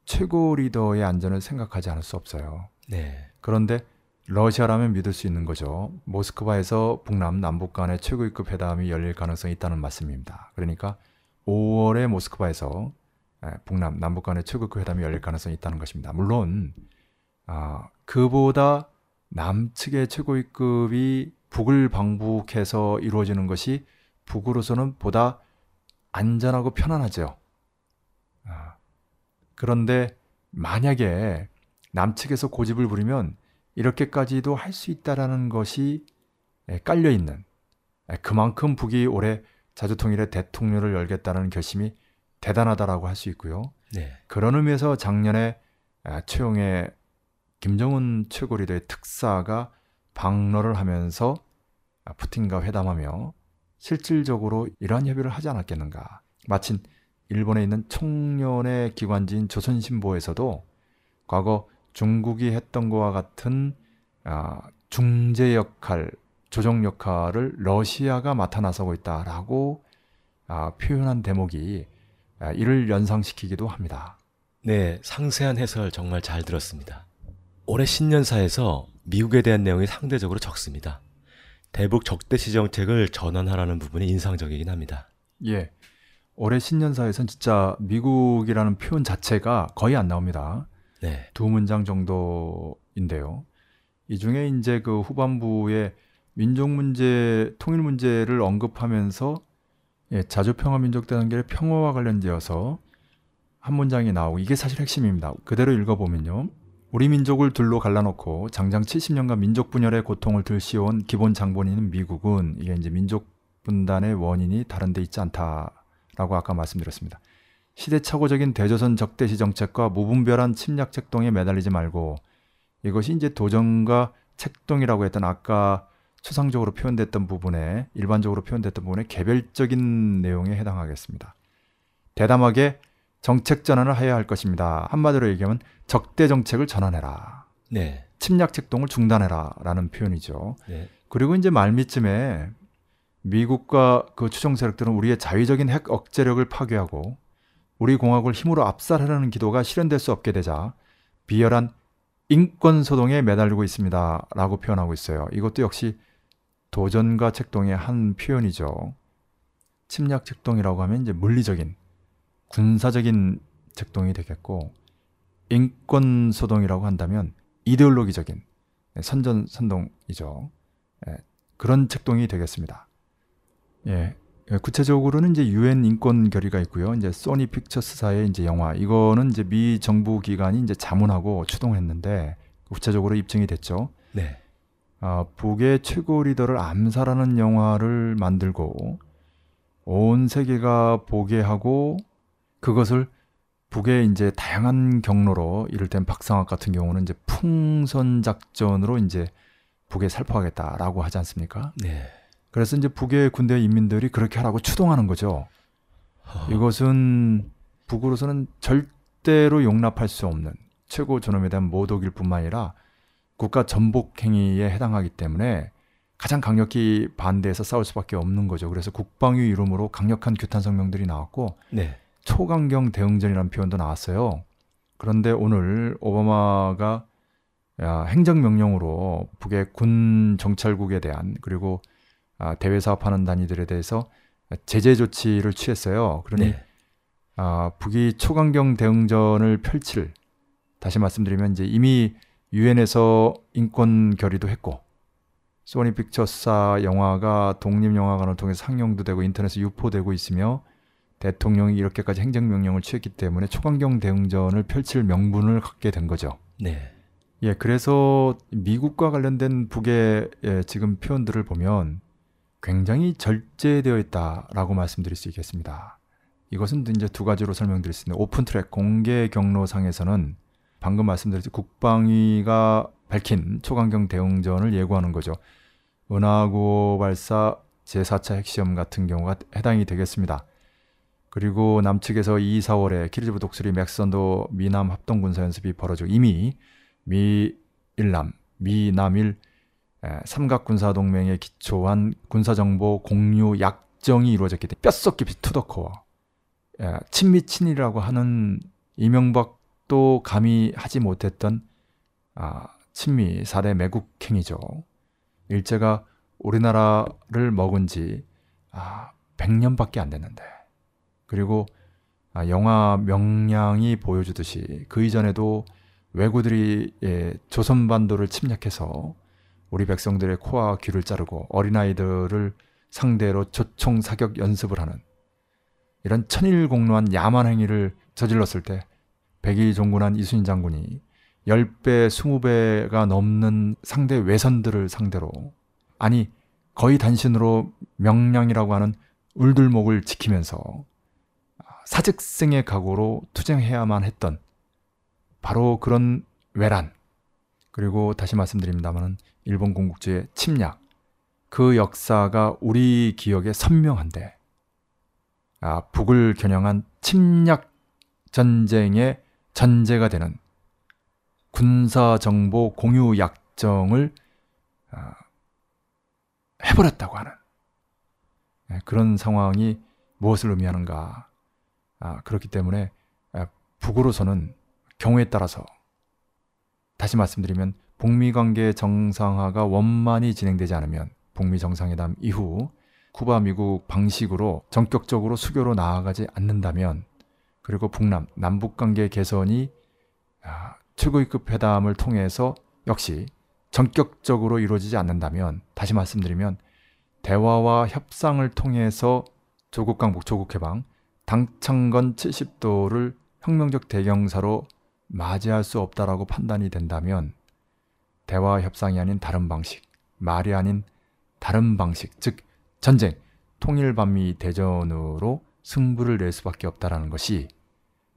최고 리더의 안전을 생각하지 않을 수 없어요. 네. 그런데 러시아라면 믿을 수 있는 거죠. 모스크바에서 북남, 남북 간의 최고위급 회담이 열릴 가능성이 있다는 말씀입니다. 그러니까 오월에 모스크바에서 북남, 남북 간의 최고위급 회담이 열릴 가능성이 있다는 것입니다. 물론 아, 그보다 남측의 최고위급이 북을 방북해서 이루어지는 것이 북으로서는 보다 안전하고 편안하죠. 아, 그런데 만약에 남측에서 고집을 부리면 이렇게까지도 할 수 있다라는 것이 깔려있는, 그만큼 북이 올해 자주통일의 대통령을 열겠다는 결심이 대단하다라고 할 수 있고요. 네. 그런 의미에서 작년에 최용의 김정은 최고리더의 특사가 방로를 하면서 푸틴과 회담하며 실질적으로 이러한 협의를 하지 않았겠는가. 마침 일본에 있는 청년의 기관지인 조선신보에서도 과거 중국이 했던 것과 같은 아, 중재 역할, 조정 역할을 러시아가 맡아 나서고 있다라고 아, 표현한 대목이 아, 이를 연상시키기도 합니다. 네, 상세한 해설 정말 잘 들었습니다. 올해 신년사에서 미국에 대한 내용이 상대적으로 적습니다. 대북 적대시 정책을 전환하라는 부분이 인상적이긴 합니다. 예, 올해 신년사에선 진짜 미국이라는 표현 자체가 거의 안 나옵니다. 네. 두 문장 정도인데요. 이 중에 이제 그 후반부에 민족 문제, 통일 문제를 언급하면서 예, 자주평화민족단결의 평화와 관련되어서 한 문장이 나오고 이게 사실 핵심입니다. 그대로 읽어보면요. 우리 민족을 둘로 갈라놓고 장장 칠십 년간 민족 분열의 고통을 들씌워온 기본 장본인인 미국은 이게 이제 민족 분단의 원인이 다른 데 있지 않다라고 아까 말씀드렸습니다. 시대착오적인 대조선 적대시 정책과 무분별한 침략 책동에 매달리지 말고 이것이 이제 도전과 책동이라고 했던 아까 추상적으로 표현됐던 부분에 일반적으로 표현됐던 부분에 개별적인 내용에 해당하겠습니다. 대담하게 정책 전환을 해야 할 것입니다. 한마디로 얘기하면 적대 정책을 전환해라. 네. 침략 책동을 중단해라 라는 표현이죠. 네. 그리고 이제 말미쯤에 미국과 그 추종 세력들은 우리의 자위적인 핵 억제력을 파괴하고 우리 공화국을 힘으로 압살하려는 기도가 실현될 수 없게 되자 비열한 인권소동에 매달리고 있습니다 라고 표현하고 있어요. 이것도 역시 도전과 책동의 한 표현이죠. 침략 책동이라고 하면 이제 물리적인 군사적인 책동이 되겠고 인권소동이라고 한다면 이데올로기적인 선전선동이죠. 예, 그런 책동이 되겠습니다. 예, 구체적으로는 이제 유엔 인권 결의가 있고요. 이제 소니 픽처스사의 이제 영화 이거는 이제 미 정부 기관이 이제 자문하고 추동했는데 구체적으로 입증이 됐죠. 네. 아, 북의 최고 리더를 암살하는 영화를 만들고 온 세계가 보게 하고 그것을 북의 이제 다양한 경로로 이를테면 박상학 같은 경우는 이제 풍선 작전으로 이제 북에 살포하겠다라고 하지 않습니까? 네. 그래서 이제 북의 군대 인민들이 그렇게 하라고 추동하는 거죠. 어... 이것은 북으로서는 절대로 용납할 수 없는 최고 존엄에 대한 모독일 뿐만 아니라 국가 전복 행위에 해당하기 때문에 가장 강력히 반대해서 싸울 수밖에 없는 거죠. 그래서 국방위 이름으로 강력한 규탄 성명들이 나왔고 네. 초강경 대응전이라는 표현도 나왔어요. 그런데 오늘 오바마가 행정명령으로 북의 군 정찰국에 대한 그리고 아, 대외 사업하는 단위들에 대해서 제재 조치를 취했어요. 그러니 네. 아, 북이 초강경 대응전을 펼칠 다시 말씀드리면 이제 이미 유엔에서 인권 결의도 했고 소니 픽처스사 영화가 독립 영화관을 통해 상영도 되고 인터넷에 유포되고 있으며 대통령이 이렇게까지 행정명령을 취했기 때문에 초강경 대응전을 펼칠 명분을 갖게 된 거죠. 네. 예, 그래서 미국과 관련된 북의 예, 지금 표현들을 보면 굉장히 절제되어 있다라고 말씀드릴 수 있겠습니다. 이것은 이제 두 가지로 설명드릴 수 있는데 오픈 트랙 공개 경로상에서는 방금 말씀드렸듯이 국방위가 밝힌 초강경 대응전을 예고하는 거죠. 은하구호 발사 제사 차 핵시험 같은 경우가 해당이 되겠습니다. 그리고 남측에서 이, 사월에 키리즈브 독수리 맥선도 미남 합동군사연습이 벌어지고 이미 미, 일남, 미, 남일 삼각군사동맹에 기초한 군사정보 공유 약정이 이루어졌기 때문에 뼛속 깊이 투더코어 친미 친일이라고 하는 이명박도 감히 하지 못했던 친미 사 대 매국행위죠. 일제가 우리나라를 먹은 지 백 년밖에 안 됐는데 그리고 영화 명량이 보여주듯이 그 이전에도 왜구들이 조선반도를 침략해서 우리 백성들의 코와 귀를 자르고 어린아이들을 상대로 조총사격 연습을 하는 이런 천일공노한 야만 행위를 저질렀을 때 백의종군한 이순신 장군이 십 배, 이십 배가 넘는 상대 외선들을 상대로 아니 거의 단신으로 명량이라고 하는 울들목을 지키면서 사직생의 각오로 투쟁해야만 했던 바로 그런 외란 그리고 다시 말씀드립니다만은 일본 공국주의 침략 그 역사가 우리 기억에 선명한데 아, 북을 겨냥한 침략 전쟁의 전제가 되는 군사정보 공유 약정을 아, 해버렸다고 하는 네, 그런 상황이 무엇을 의미하는가 아, 그렇기 때문에 북으로서는 경우에 따라서 다시 말씀드리면 북미 관계 정상화가 원만히 진행되지 않으면 북미 정상회담 이후 쿠바, 미국 방식으로 전격적으로 수교로 나아가지 않는다면, 그리고 북남, 남북관계 개선이 최고위급 회담을 통해서 역시 전격적으로 이루어지지 않는다면, 다시 말씀드리면 대화와 협상을 통해서 조국 강북, 조국 해방, 당창건 칠십 도를 혁명적 대경사로 맞이할 수 없다라고 판단이 된다면 대화 협상이 아닌 다른 방식, 말이 아닌 다른 방식, 즉 전쟁, 통일 반미 대전으로 승부를 낼 수밖에 없다라는 것이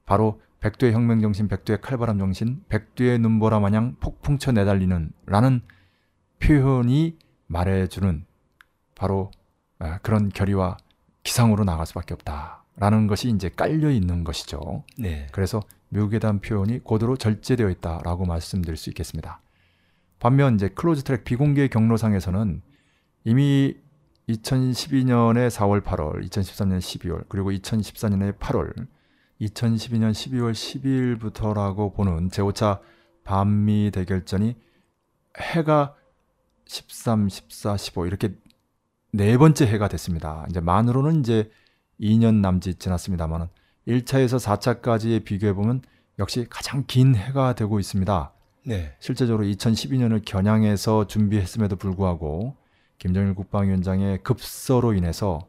바로 백두의 혁명정신, 백두의 칼바람정신, 백두의 눈보라 마냥 폭풍쳐 내달리는 라는 표현이 말해주는 바로 그런 결의와 기상으로 나갈 수밖에 없다라는 것이 이제 깔려있는 것이죠. 네. 그래서 미국에 대한 표현이 고도로 절제되어 있다라고 말씀드릴 수 있겠습니다. 반면 이제 클로즈트랙 비공개 경로상에서는 이미 이천십이 년에 사월, 팔월, 이천십삼 년 십이월, 그리고 이천십사 년에 팔월, 이천십이 년 십이월 십이일부터라고 보는 제오 차 반미 대결전이 해가 십삼, 십사, 십오 이렇게 네 번째 해가 됐습니다. 이제 만으로는 이제 이 년 남짓 지났습니다만 일 차에서 사 차까지 비교해보면 역시 가장 긴 해가 되고 있습니다. 네. 실제적으로 이천십이 년을 겨냥해서 준비했음에도 불구하고 김정일 국방위원장의 급서로 인해서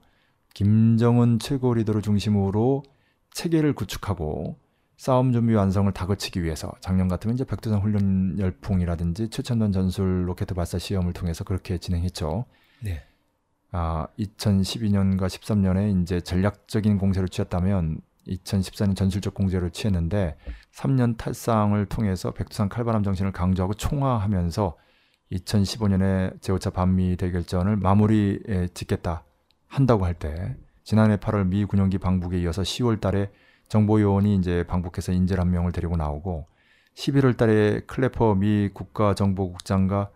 김정은 최고 리더를 중심으로 체계를 구축하고 싸움 준비 완성을 다그치기 위해서 작년 같으면 이제 백두산 훈련 열풍이라든지 최첨단 전술 로켓 발사 시험을 통해서 그렇게 진행했죠. 네. 아, 이천십이 년과 십삼 년에 이제 전략적인 공세를 취했다면 이천십사 년 전술적 공세를 취했는데 삼 년 탈상을 통해서 백두산 칼바람 정신을 강조하고 총화하면서 이천십오 년에 제오 차 반미 대결전을 마무리 짓겠다 한다고 할 때 지난해 팔월 미 군용기 방북에 이어서 시월 달에 정보요원이 이제 방북해서 인질 한 명을 데리고 나오고 십일월 달에 클래퍼 미 국가정보국장과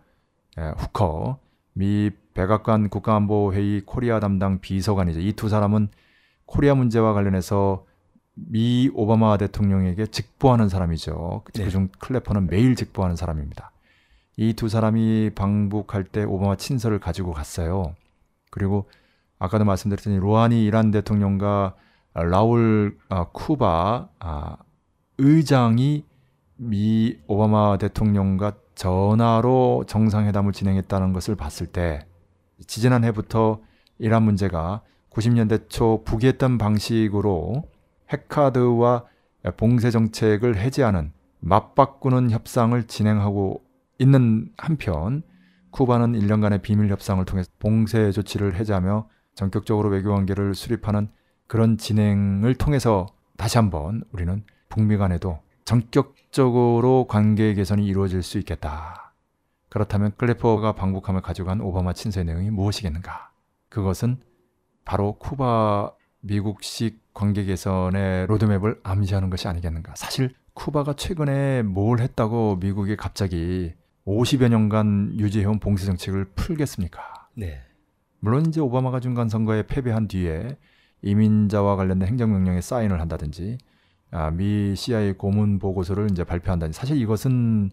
후커 미 백악관 국가안보회의 코리아 담당 비서관이죠. 이 두 사람은 코리아 문제와 관련해서 미 오바마 대통령에게 직보하는 사람이죠. 그중 네. 클래퍼는 매일 직보하는 사람입니다. 이 두 사람이 방북할 때 오바마 친서를 가지고 갔어요. 그리고 아까도 말씀드렸더니 로하니 이란 대통령과 라울 아, 쿠바 아, 의장이 미 오바마 대통령과 전화로 정상회담을 진행했다는 것을 봤을 때 지지난해부터 이란 문제가 구십 년대 초 부기했던 방식으로 핵카드와 봉쇄 정책을 해제하는 맞바꾸는 협상을 진행하고 있는 한편 쿠바는 일 년간의 비밀 협상을 통해 봉쇄 조치를 해제하며 전격적으로 외교관계를 수립하는 그런 진행을 통해서 다시 한번 우리는 북미 간에도 전격적으로 관계 개선이 이루어질 수 있겠다. 그렇다면 클래퍼가 방북함을 가져간 오바마 친서의 내용이 무엇이겠는가? 그것은 바로 쿠바 미국식 관계 개선의 로드맵을 암시하는 것이 아니겠는가? 사실 쿠바가 최근에 뭘 했다고 미국이 갑자기 오십여 년간 유지해온 봉쇄 정책을 풀겠습니까? 네. 물론 이제 오바마가 중간 선거에 패배한 뒤에 이민자와 관련된 행정명령에 사인을 한다든지 아, 미 씨아이에이 고문 보고서를 이제 발표한다든지 사실 이것은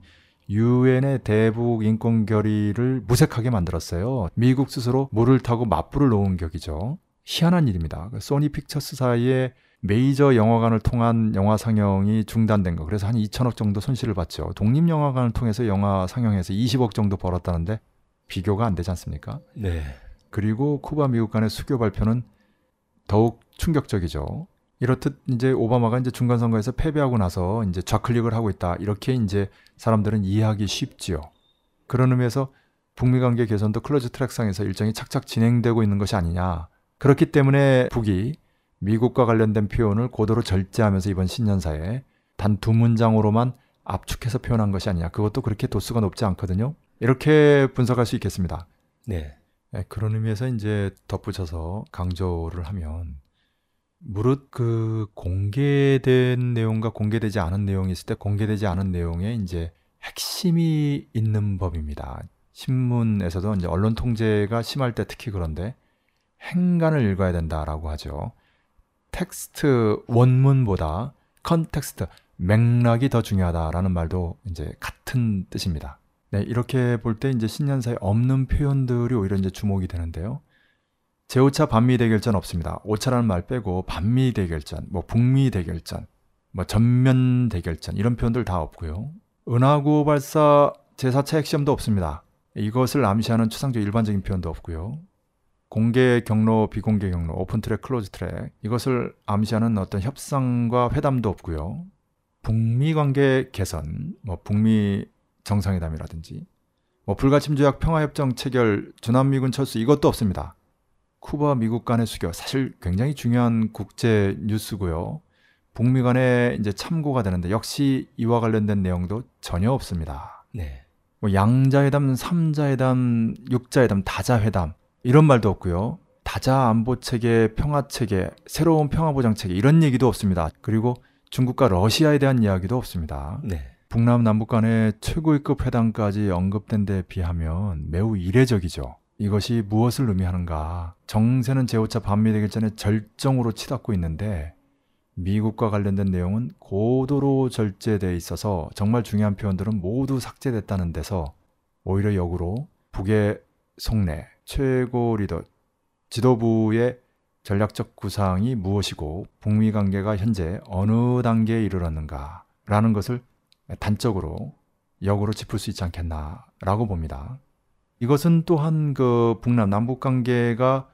유엔의 대북 인권 결의를 무색하게 만들었어요. 미국 스스로 물을 타고 맞불을 놓은 격이죠. 희한한 일입니다. 소니 픽처스 사이에 메이저 영화관을 통한 영화 상영이 중단된 거. 그래서 한 이천억 정도 손실을 봤죠. 독립영화관을 통해서 영화 상영해서 이십억 정도 벌었다는데 비교가 안 되지 않습니까? 네. 그리고 쿠바 미국 간의 수교 발표는 더욱 충격적이죠. 이렇듯 이제 오바마가 이제 중간 선거에서 패배하고 나서 이제 좌클릭을 하고 있다. 이렇게 이제 사람들은 이해하기 쉽지요. 그런 의미에서 북미 관계 개선도 클로즈 트랙상에서 일정이 착착 진행되고 있는 것이 아니냐. 그렇기 때문에 북이 미국과 관련된 표현을 고도로 절제하면서 이번 신년사에 단 두 문장으로만 압축해서 표현한 것이 아니냐. 그것도 그렇게 도수가 높지 않거든요. 이렇게 분석할 수 있겠습니다. 네. 네, 그런 의미에서 이제 덧붙여서 강조를 하면 무릇 그 공개된 내용과 공개되지 않은 내용이 있을 때 공개되지 않은 내용에 이제 핵심이 있는 법입니다. 신문에서도 이제 언론 통제가 심할 때 특히 그런데 행간을 읽어야 된다라고 하죠. 텍스트 원문보다 컨텍스트 맥락이 더 중요하다라는 말도 이제 같은 뜻입니다. 네, 이렇게 볼 때 이제 신년사에 없는 표현들이 오히려 이제 주목이 되는데요. 제오차 반미 대결전 없습니다. 오차라는 말 빼고 반미 대결전, 뭐 북미 대결전, 뭐 전면 대결전 이런 표현들 다 없고요. 은하구호 발사 제사차 핵시험도 없습니다. 이것을 암시하는 추상적 일반적인 표현도 없고요. 공개 경로, 비공개 경로, 오픈 트랙, 클로즈 트랙 이것을 암시하는 어떤 협상과 회담도 없고요. 북미 관계 개선, 뭐 북미 정상회담이라든지 뭐 불가침조약 평화협정 체결, 주남미군 철수 이것도 없습니다. 쿠바 미국 간의 수교, 사실 굉장히 중요한 국제 뉴스고요. 북미 간에 이제 참고가 되는데 역시 이와 관련된 내용도 전혀 없습니다. 네. 뭐 양자회담, 삼자회담, 육자회담, 다자회담 이런 말도 없고요. 다자 안보 체계, 평화 체계, 새로운 평화 보장 체계 이런 얘기도 없습니다. 그리고 중국과 러시아에 대한 이야기도 없습니다. 네. 북남 남북 간의 최고위급 회담까지 언급된 데 비하면 매우 이례적이죠. 이것이 무엇을 의미하는가? 정세는 제오차 반미 대결전에 절정으로 치닫고 있는데 미국과 관련된 내용은 고도로 절제되어 있어서 정말 중요한 표현들은 모두 삭제됐다는 데서 오히려 역으로 북의 속내, 최고 리더, 지도부의 전략적 구상이 무엇이고 북미 관계가 현재 어느 단계에 이르렀는가라는 것을 단적으로 역으로 짚을 수 있지 않겠나라고 봅니다. 이것은 또한 그 북남 남북 관계가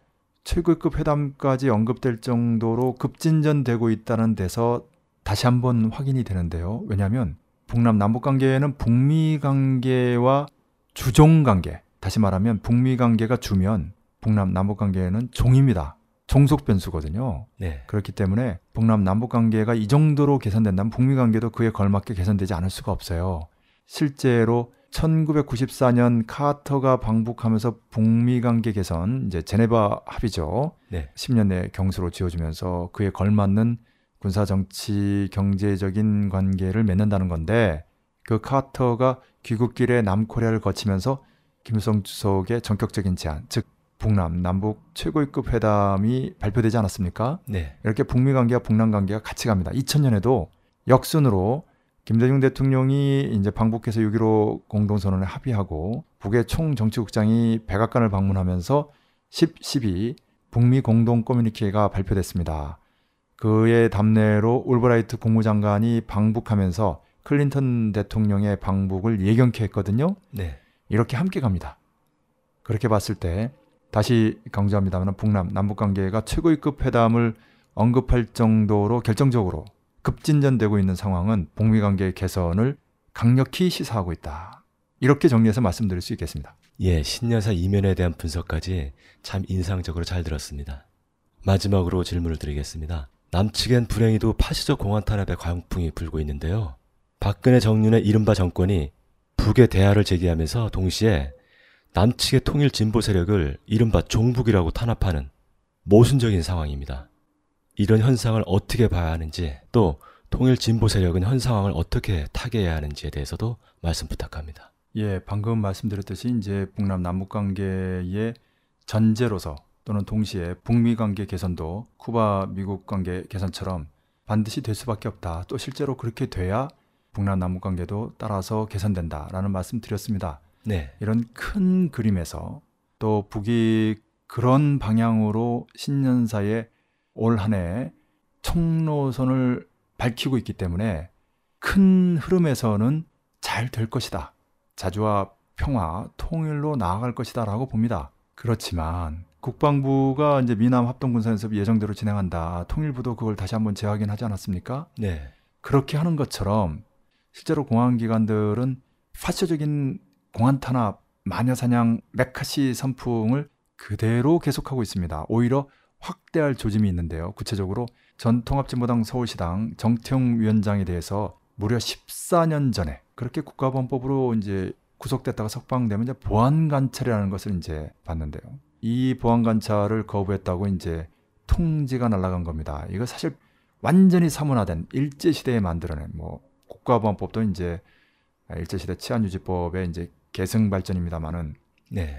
최고급 회담까지 언급될 정도로 급진전되고 있다는 데서 다시 한번 확인이 되는데요. 왜냐하면 북남 남북 관계에는 북미 관계와 주종 관계, 다시 말하면 북미 관계가 주면 북남 남북 관계에는 종입니다. 종속 변수거든요. 네. 그렇기 때문에 북남 남북 관계가 이 정도로 개선된다면 북미 관계도 그에 걸맞게 개선되지 않을 수가 없어요. 실제로 천구백구십사년 카터가 방북하면서 북미 관계 개선, 이제 제네바 합의죠. 네. 십 년의 경수로 지어주면서 그에 걸맞는 군사 정치 경제적인 관계를 맺는다는 건데 그 카터가 귀국길에 남코리아를 거치면서 김일성 주석의 전격적인 제안, 즉 북남 남북 최고위급 회담이 발표되지 않았습니까? 네. 이렇게 북미 관계와 북남 관계가 같이 갑니다. 이천년에도 역순으로 김대중 대통령이 이제 방북해서 육점일오 공동선언에 합의하고 북의 총정치국장이 백악관을 방문하면서 십, 십이 북미 공동 커뮤니케가 발표됐습니다. 그의 답례로 올브라이트 국무장관이 방북하면서 클린턴 대통령의 방북을 예견케 했거든요. 네. 이렇게 함께 갑니다. 그렇게 봤을 때 다시 강조합니다만 북남, 남북관계가 최고위급 회담을 언급할 정도로 결정적으로 급진전되고 있는 상황은 북미 관계의 개선을 강력히 시사하고 있다. 이렇게 정리해서 말씀드릴 수 있겠습니다. 예, 신년사 이면에 대한 분석까지 참 인상적으로 잘 들었습니다. 마지막으로 질문을 드리겠습니다. 남측엔 불행히도 파시적 공안 탄압의 광풍이 불고 있는데요. 박근혜 정윤의 이른바 정권이 북의 대화를 제기하면서 동시에 남측의 통일 진보 세력을 이른바 종북이라고 탄압하는 모순적인 상황입니다. 이런 현상을 어떻게 봐야 하는지, 또 통일 진보 세력은 현 상황을 어떻게 타개해야 하는지에 대해서도 말씀 부탁합니다. 예, 방금 말씀드렸듯이 이제 북남 남북 관계의 전제로서 또는 동시에 북미 관계 개선도 쿠바 미국 관계 개선처럼 반드시 될 수밖에 없다. 또 실제로 그렇게 돼야 북남 남북 관계도 따라서 개선된다라는 말씀 드렸습니다. 네. 이런 큰 그림에서 또 북이 그런 방향으로 신년사에 올 한 해 총노선을 밝히고 있기 때문에 큰 흐름에서는 잘 될 것이다. 자주와 평화, 통일로 나아갈 것이다 라고 봅니다. 그렇지만 국방부가 이제 미남 합동군사연습 예정대로 진행한다. 통일부도 그걸 다시 한번 재확인하지 않았습니까? 네. 그렇게 하는 것처럼 실제로 공안기관들은 파쇼적인 공안탄압, 마녀사냥, 메카시 선풍을 그대로 계속하고 있습니다. 오히려 확대할 조짐이 있는데요. 구체적으로 전 통합진보당 서울시당 정태웅 위원장에 대해서 무려 십사년 전에 그렇게 국가범법으로 이제 구속됐다가 석방되면 이제 보안관찰이라는 것을 이제 봤는데요. 이 보안관찰을 거부했다고 이제 통지가 날아간 겁니다. 이거 사실 완전히 사문화된 일제시대에 만들어낸 뭐 국가보안법도 이제 일제시대 치안유지법의 이제 계승 발전입니다만은. 네.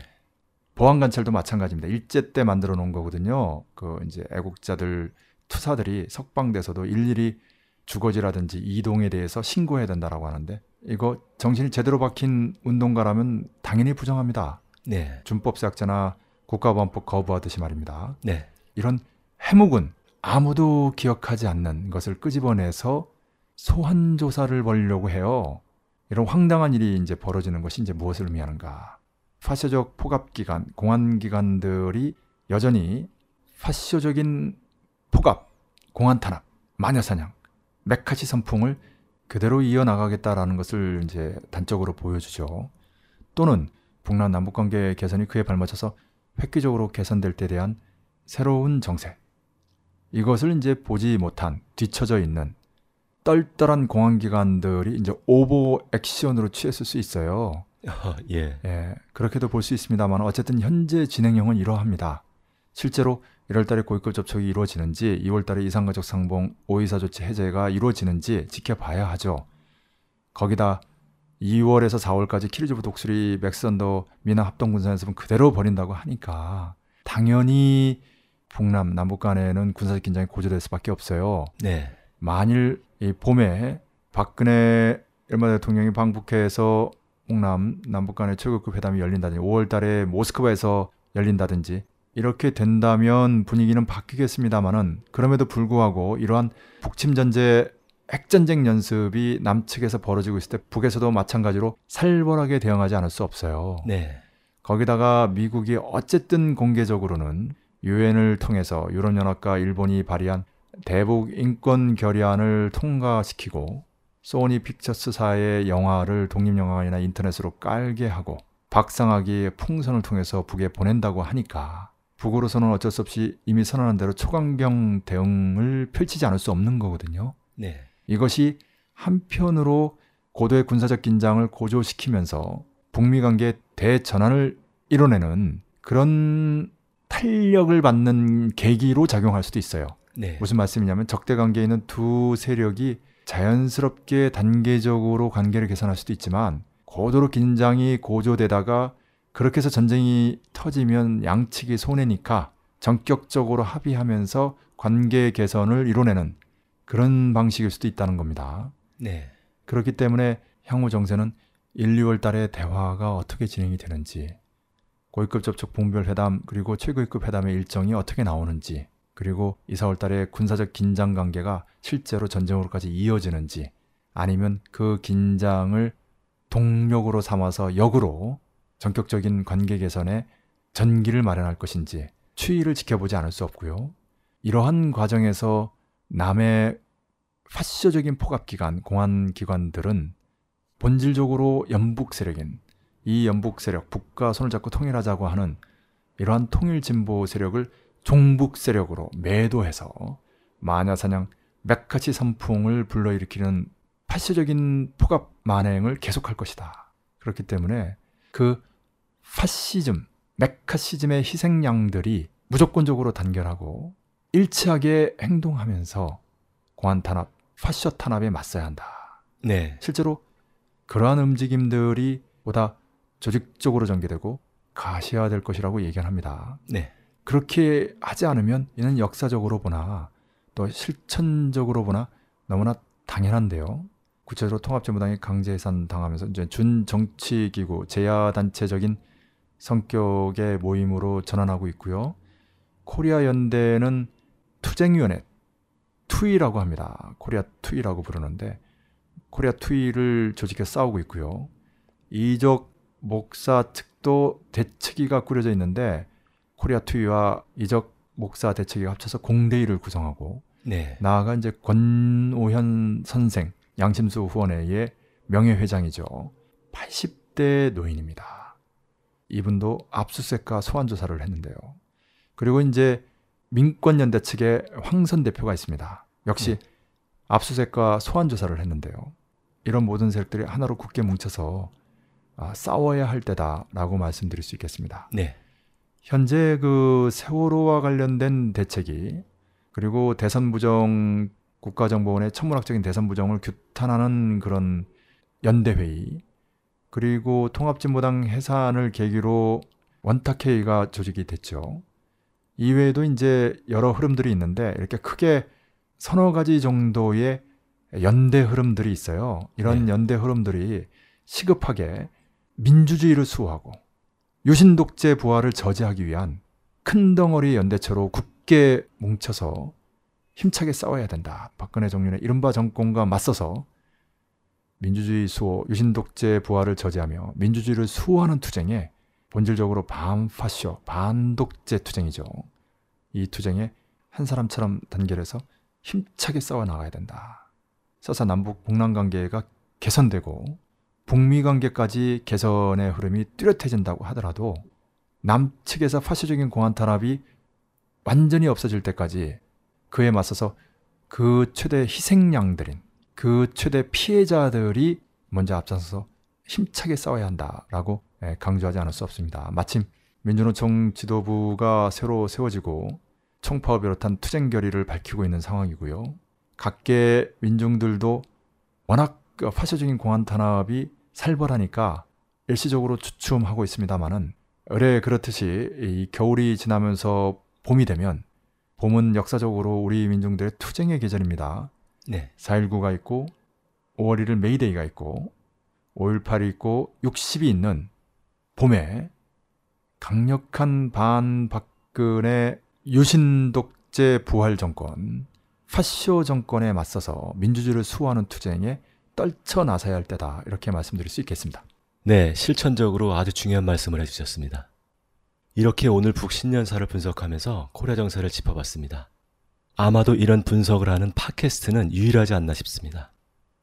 보안 관찰도 마찬가지입니다. 일제 때 만들어 놓은 거거든요. 그 이제 애국자들 투사들이 석방돼서도 일일이 주거지라든지 이동에 대해서 신고해야 된다라고 하는데, 이거 정신이 제대로 박힌 운동가라면 당연히 부정합니다. 네. 준법세학제나 국가보안법 거부하듯이 말입니다. 네. 이런 해묵은 아무도 기억하지 않는 것을 끄집어내서 소환 조사를 벌이려고 해요. 이런 황당한 일이 이제 벌어지는 것이 이제 무엇을 의미하는가? 파쇼적 포갑기관, 공안기관들이 여전히 파쇼적인 포갑, 공안탄압, 마녀사냥, 메카시 선풍을 그대로 이어나가겠다라는 것을 이제 단적으로 보여주죠. 또는 북남 남북관계 개선이 그에 발맞춰서 획기적으로 개선될 때에 대한 새로운 정세, 이것을 이제 보지 못한 뒤처져 있는 떨떠란 공안기관들이 이제 오버 액션으로 취했을 수 있어요. 어, 예. 예, 그렇게도 볼 수 있습니다만 어쨌든 현재 진행형은 이러합니다. 실제로 일월 달에 고위급 접촉이 이루어지는지, 이월 달에 이산가족 상봉 오이사 조치 해제가 이루어지는지 지켜봐야 하죠. 거기다 이월에서 사월까지 키리즈부 독수리 맥스언더 미남 합동군사연습은 그대로 벌인다고 하니까 당연히 북남, 남북 간에는 군사적 긴장이 고조될 수밖에 없어요. 네. 만일 이 봄에 박근혜 일본 대통령이 방북해서 북남, 남북 간의 최고급 회담이 열린다든지 오월 달에 모스크바에서 열린다든지 이렇게 된다면 분위기는 바뀌겠습니다만은, 그럼에도 불구하고 이러한 북침 전제 핵전쟁 연습이 남측에서 벌어지고 있을 때 북에서도 마찬가지로 살벌하게 대응하지 않을 수 없어요. 네. 거기다가 미국이 어쨌든 공개적으로는 유엔을 통해서 유럽연합과 일본이 발의한 대북 인권 결의안을 통과시키고 소니 픽처스사의 영화를 독립영화관이나 인터넷으로 깔게 하고 박상학이 풍선을 통해서 북에 보낸다고 하니까 북으로서는 어쩔 수 없이 이미 선언한 대로 초강경 대응을 펼치지 않을 수 없는 거거든요. 네. 이것이 한편으로 고도의 군사적 긴장을 고조시키면서 북미 관계 대전환을 이뤄내는 그런 탄력을 받는 계기로 작용할 수도 있어요. 네. 무슨 말씀이냐면 적대 관계에 있는 두 세력이 자연스럽게 단계적으로 관계를 개선할 수도 있지만 고도로 긴장이 고조되다가 그렇게 해서 전쟁이 터지면 양측이 손해니까 전격적으로 합의하면서 관계 개선을 이뤄내는 그런 방식일 수도 있다는 겁니다. 네. 그렇기 때문에 향후 정세는 일, 이월 달에 대화가 어떻게 진행이 되는지, 고위급 접촉 분별 회담 그리고 최고위급 회담의 일정이 어떻게 나오는지, 그리고 이, 사월 달에 군사적 긴장 관계가 실제로 전쟁으로까지 이어지는지, 아니면 그 긴장을 동력으로 삼아서 역으로 전격적인 관계 개선에 전기를 마련할 것인지 추이를 지켜보지 않을 수 없고요. 이러한 과정에서 남의 파쇼적인 포갑기관, 공안기관들은 본질적으로 연북세력인, 이 연북세력, 북과 손을 잡고 통일하자고 하는 이러한 통일진보 세력을 종북세력으로 매도해서 마녀사냥, 메카시 선풍을 불러일으키는 파쇼적인 포갑 만행을 계속할 것이다. 그렇기 때문에 그 파시즘, 메카시즘의 희생양들이 무조건적으로 단결하고 일치하게 행동하면서 공안탄압, 파쇼 탄압에 맞서야 한다. 네. 실제로 그러한 움직임들이 보다 조직적으로 전개되고 가시화될 것이라고 예견합니다. 네. 그렇게 하지 않으면 이는 역사적으로 보나 또 실천적으로 보나 너무나 당연한데요. 구체적으로 통합진보당이 강제해산 당하면서 이제 준정치기구, 제야단체적인 성격의 모임으로 전환하고 있고요. 코리아 연대는 투쟁위원회, 투이라고 합니다. 코리아 투이라고 부르는데 코리아 투이를 조직해 싸우고 있고요. 이적 목사 측도 대책위가 꾸려져 있는데 코리아 투이와 이적 목사 대책위가 합쳐서 공대위를 구성하고, 네. 나아가 이제 권오현 선생, 양심수 후원회의 명예회장이죠. 팔십 대 노인입니다. 이분도 압수수색과 소환조사를 했는데요. 그리고 이제 민권연대 측에 황선 대표가 있습니다. 역시 네. 압수수색과 소환조사를 했는데요. 이런 모든 세력들이 하나로 굳게 뭉쳐서 아, 싸워야 할 때다라고 말씀드릴 수 있겠습니다. 네. 현재 그 세월호와 관련된 대책이, 그리고 대선 부정, 국가정보원의 천문학적인 대선 부정을 규탄하는 그런 연대회의, 그리고 통합진보당 해산을 계기로 원탁회의가 조직이 됐죠. 이외에도 이제 여러 흐름들이 있는데 이렇게 크게 서너 가지 정도의 연대 흐름들이 있어요. 이런 네. 연대 흐름들이 시급하게 민주주의를 수호하고 유신독재 부활을 저지하기 위한 큰 덩어리 연대체로 굳게 뭉쳐서 힘차게 싸워야 된다. 박근혜 정권의 이른바 정권과 맞서서 민주주의 수호, 유신독재 부활을 저지하며 민주주의를 수호하는 투쟁에 본질적으로 반파쇼, 반독재 투쟁이죠. 이 투쟁에 한 사람처럼 단결해서 힘차게 싸워나가야 된다. 서사 남북 동남관계가 개선되고 북미관계까지 개선의 흐름이 뚜렷해진다고 하더라도 남측에서 파쇼적인 공안 탄압이 완전히 없어질 때까지 그에 맞서서 그 최대 희생양들인 그 최대 피해자들이 먼저 앞장서서 힘차게 싸워야 한다라고 강조하지 않을 수 없습니다. 마침 민주노총 지도부가 새로 세워지고 총파업 비롯한 투쟁 결의를 밝히고 있는 상황이고요. 각계 민중들도 워낙 파쇼적인 공안 탄압이 살벌하니까 일시적으로 주춤하고 있습니다만은 올해 그렇듯이 이 겨울이 지나면서 봄이 되면 봄은 역사적으로 우리 민중들의 투쟁의 계절입니다. 네. 사 일구가 있고 오월 일일 메이데이가 있고 오일팔이 있고 육십이 있는 봄에 강력한 반박근혜 유신독재 부활 정권, 파쇼 정권에 맞서서 민주주의를 수호하는 투쟁에 떨쳐나서야 할 때다. 이렇게 말씀드릴 수 있겠습니다. 네, 실천적으로 아주 중요한 말씀을 해주셨습니다. 이렇게 오늘 북신년사를 분석하면서 코리아 정세를 짚어봤습니다. 아마도 이런 분석을 하는 팟캐스트는 유일하지 않나 싶습니다.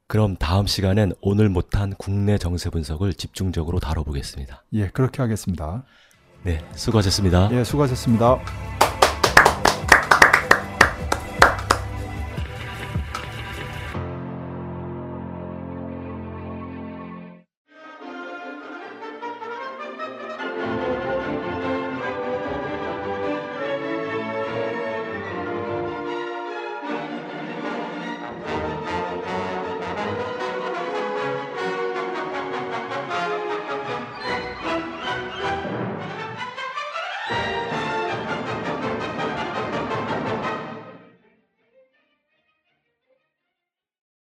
그럼 다음 시간엔 오늘 못한 국내 정세 분석을 집중적으로 다뤄보겠습니다. 예, 그렇게 하겠습니다. 네, 수고하셨습니다. 예, 수고하셨습니다.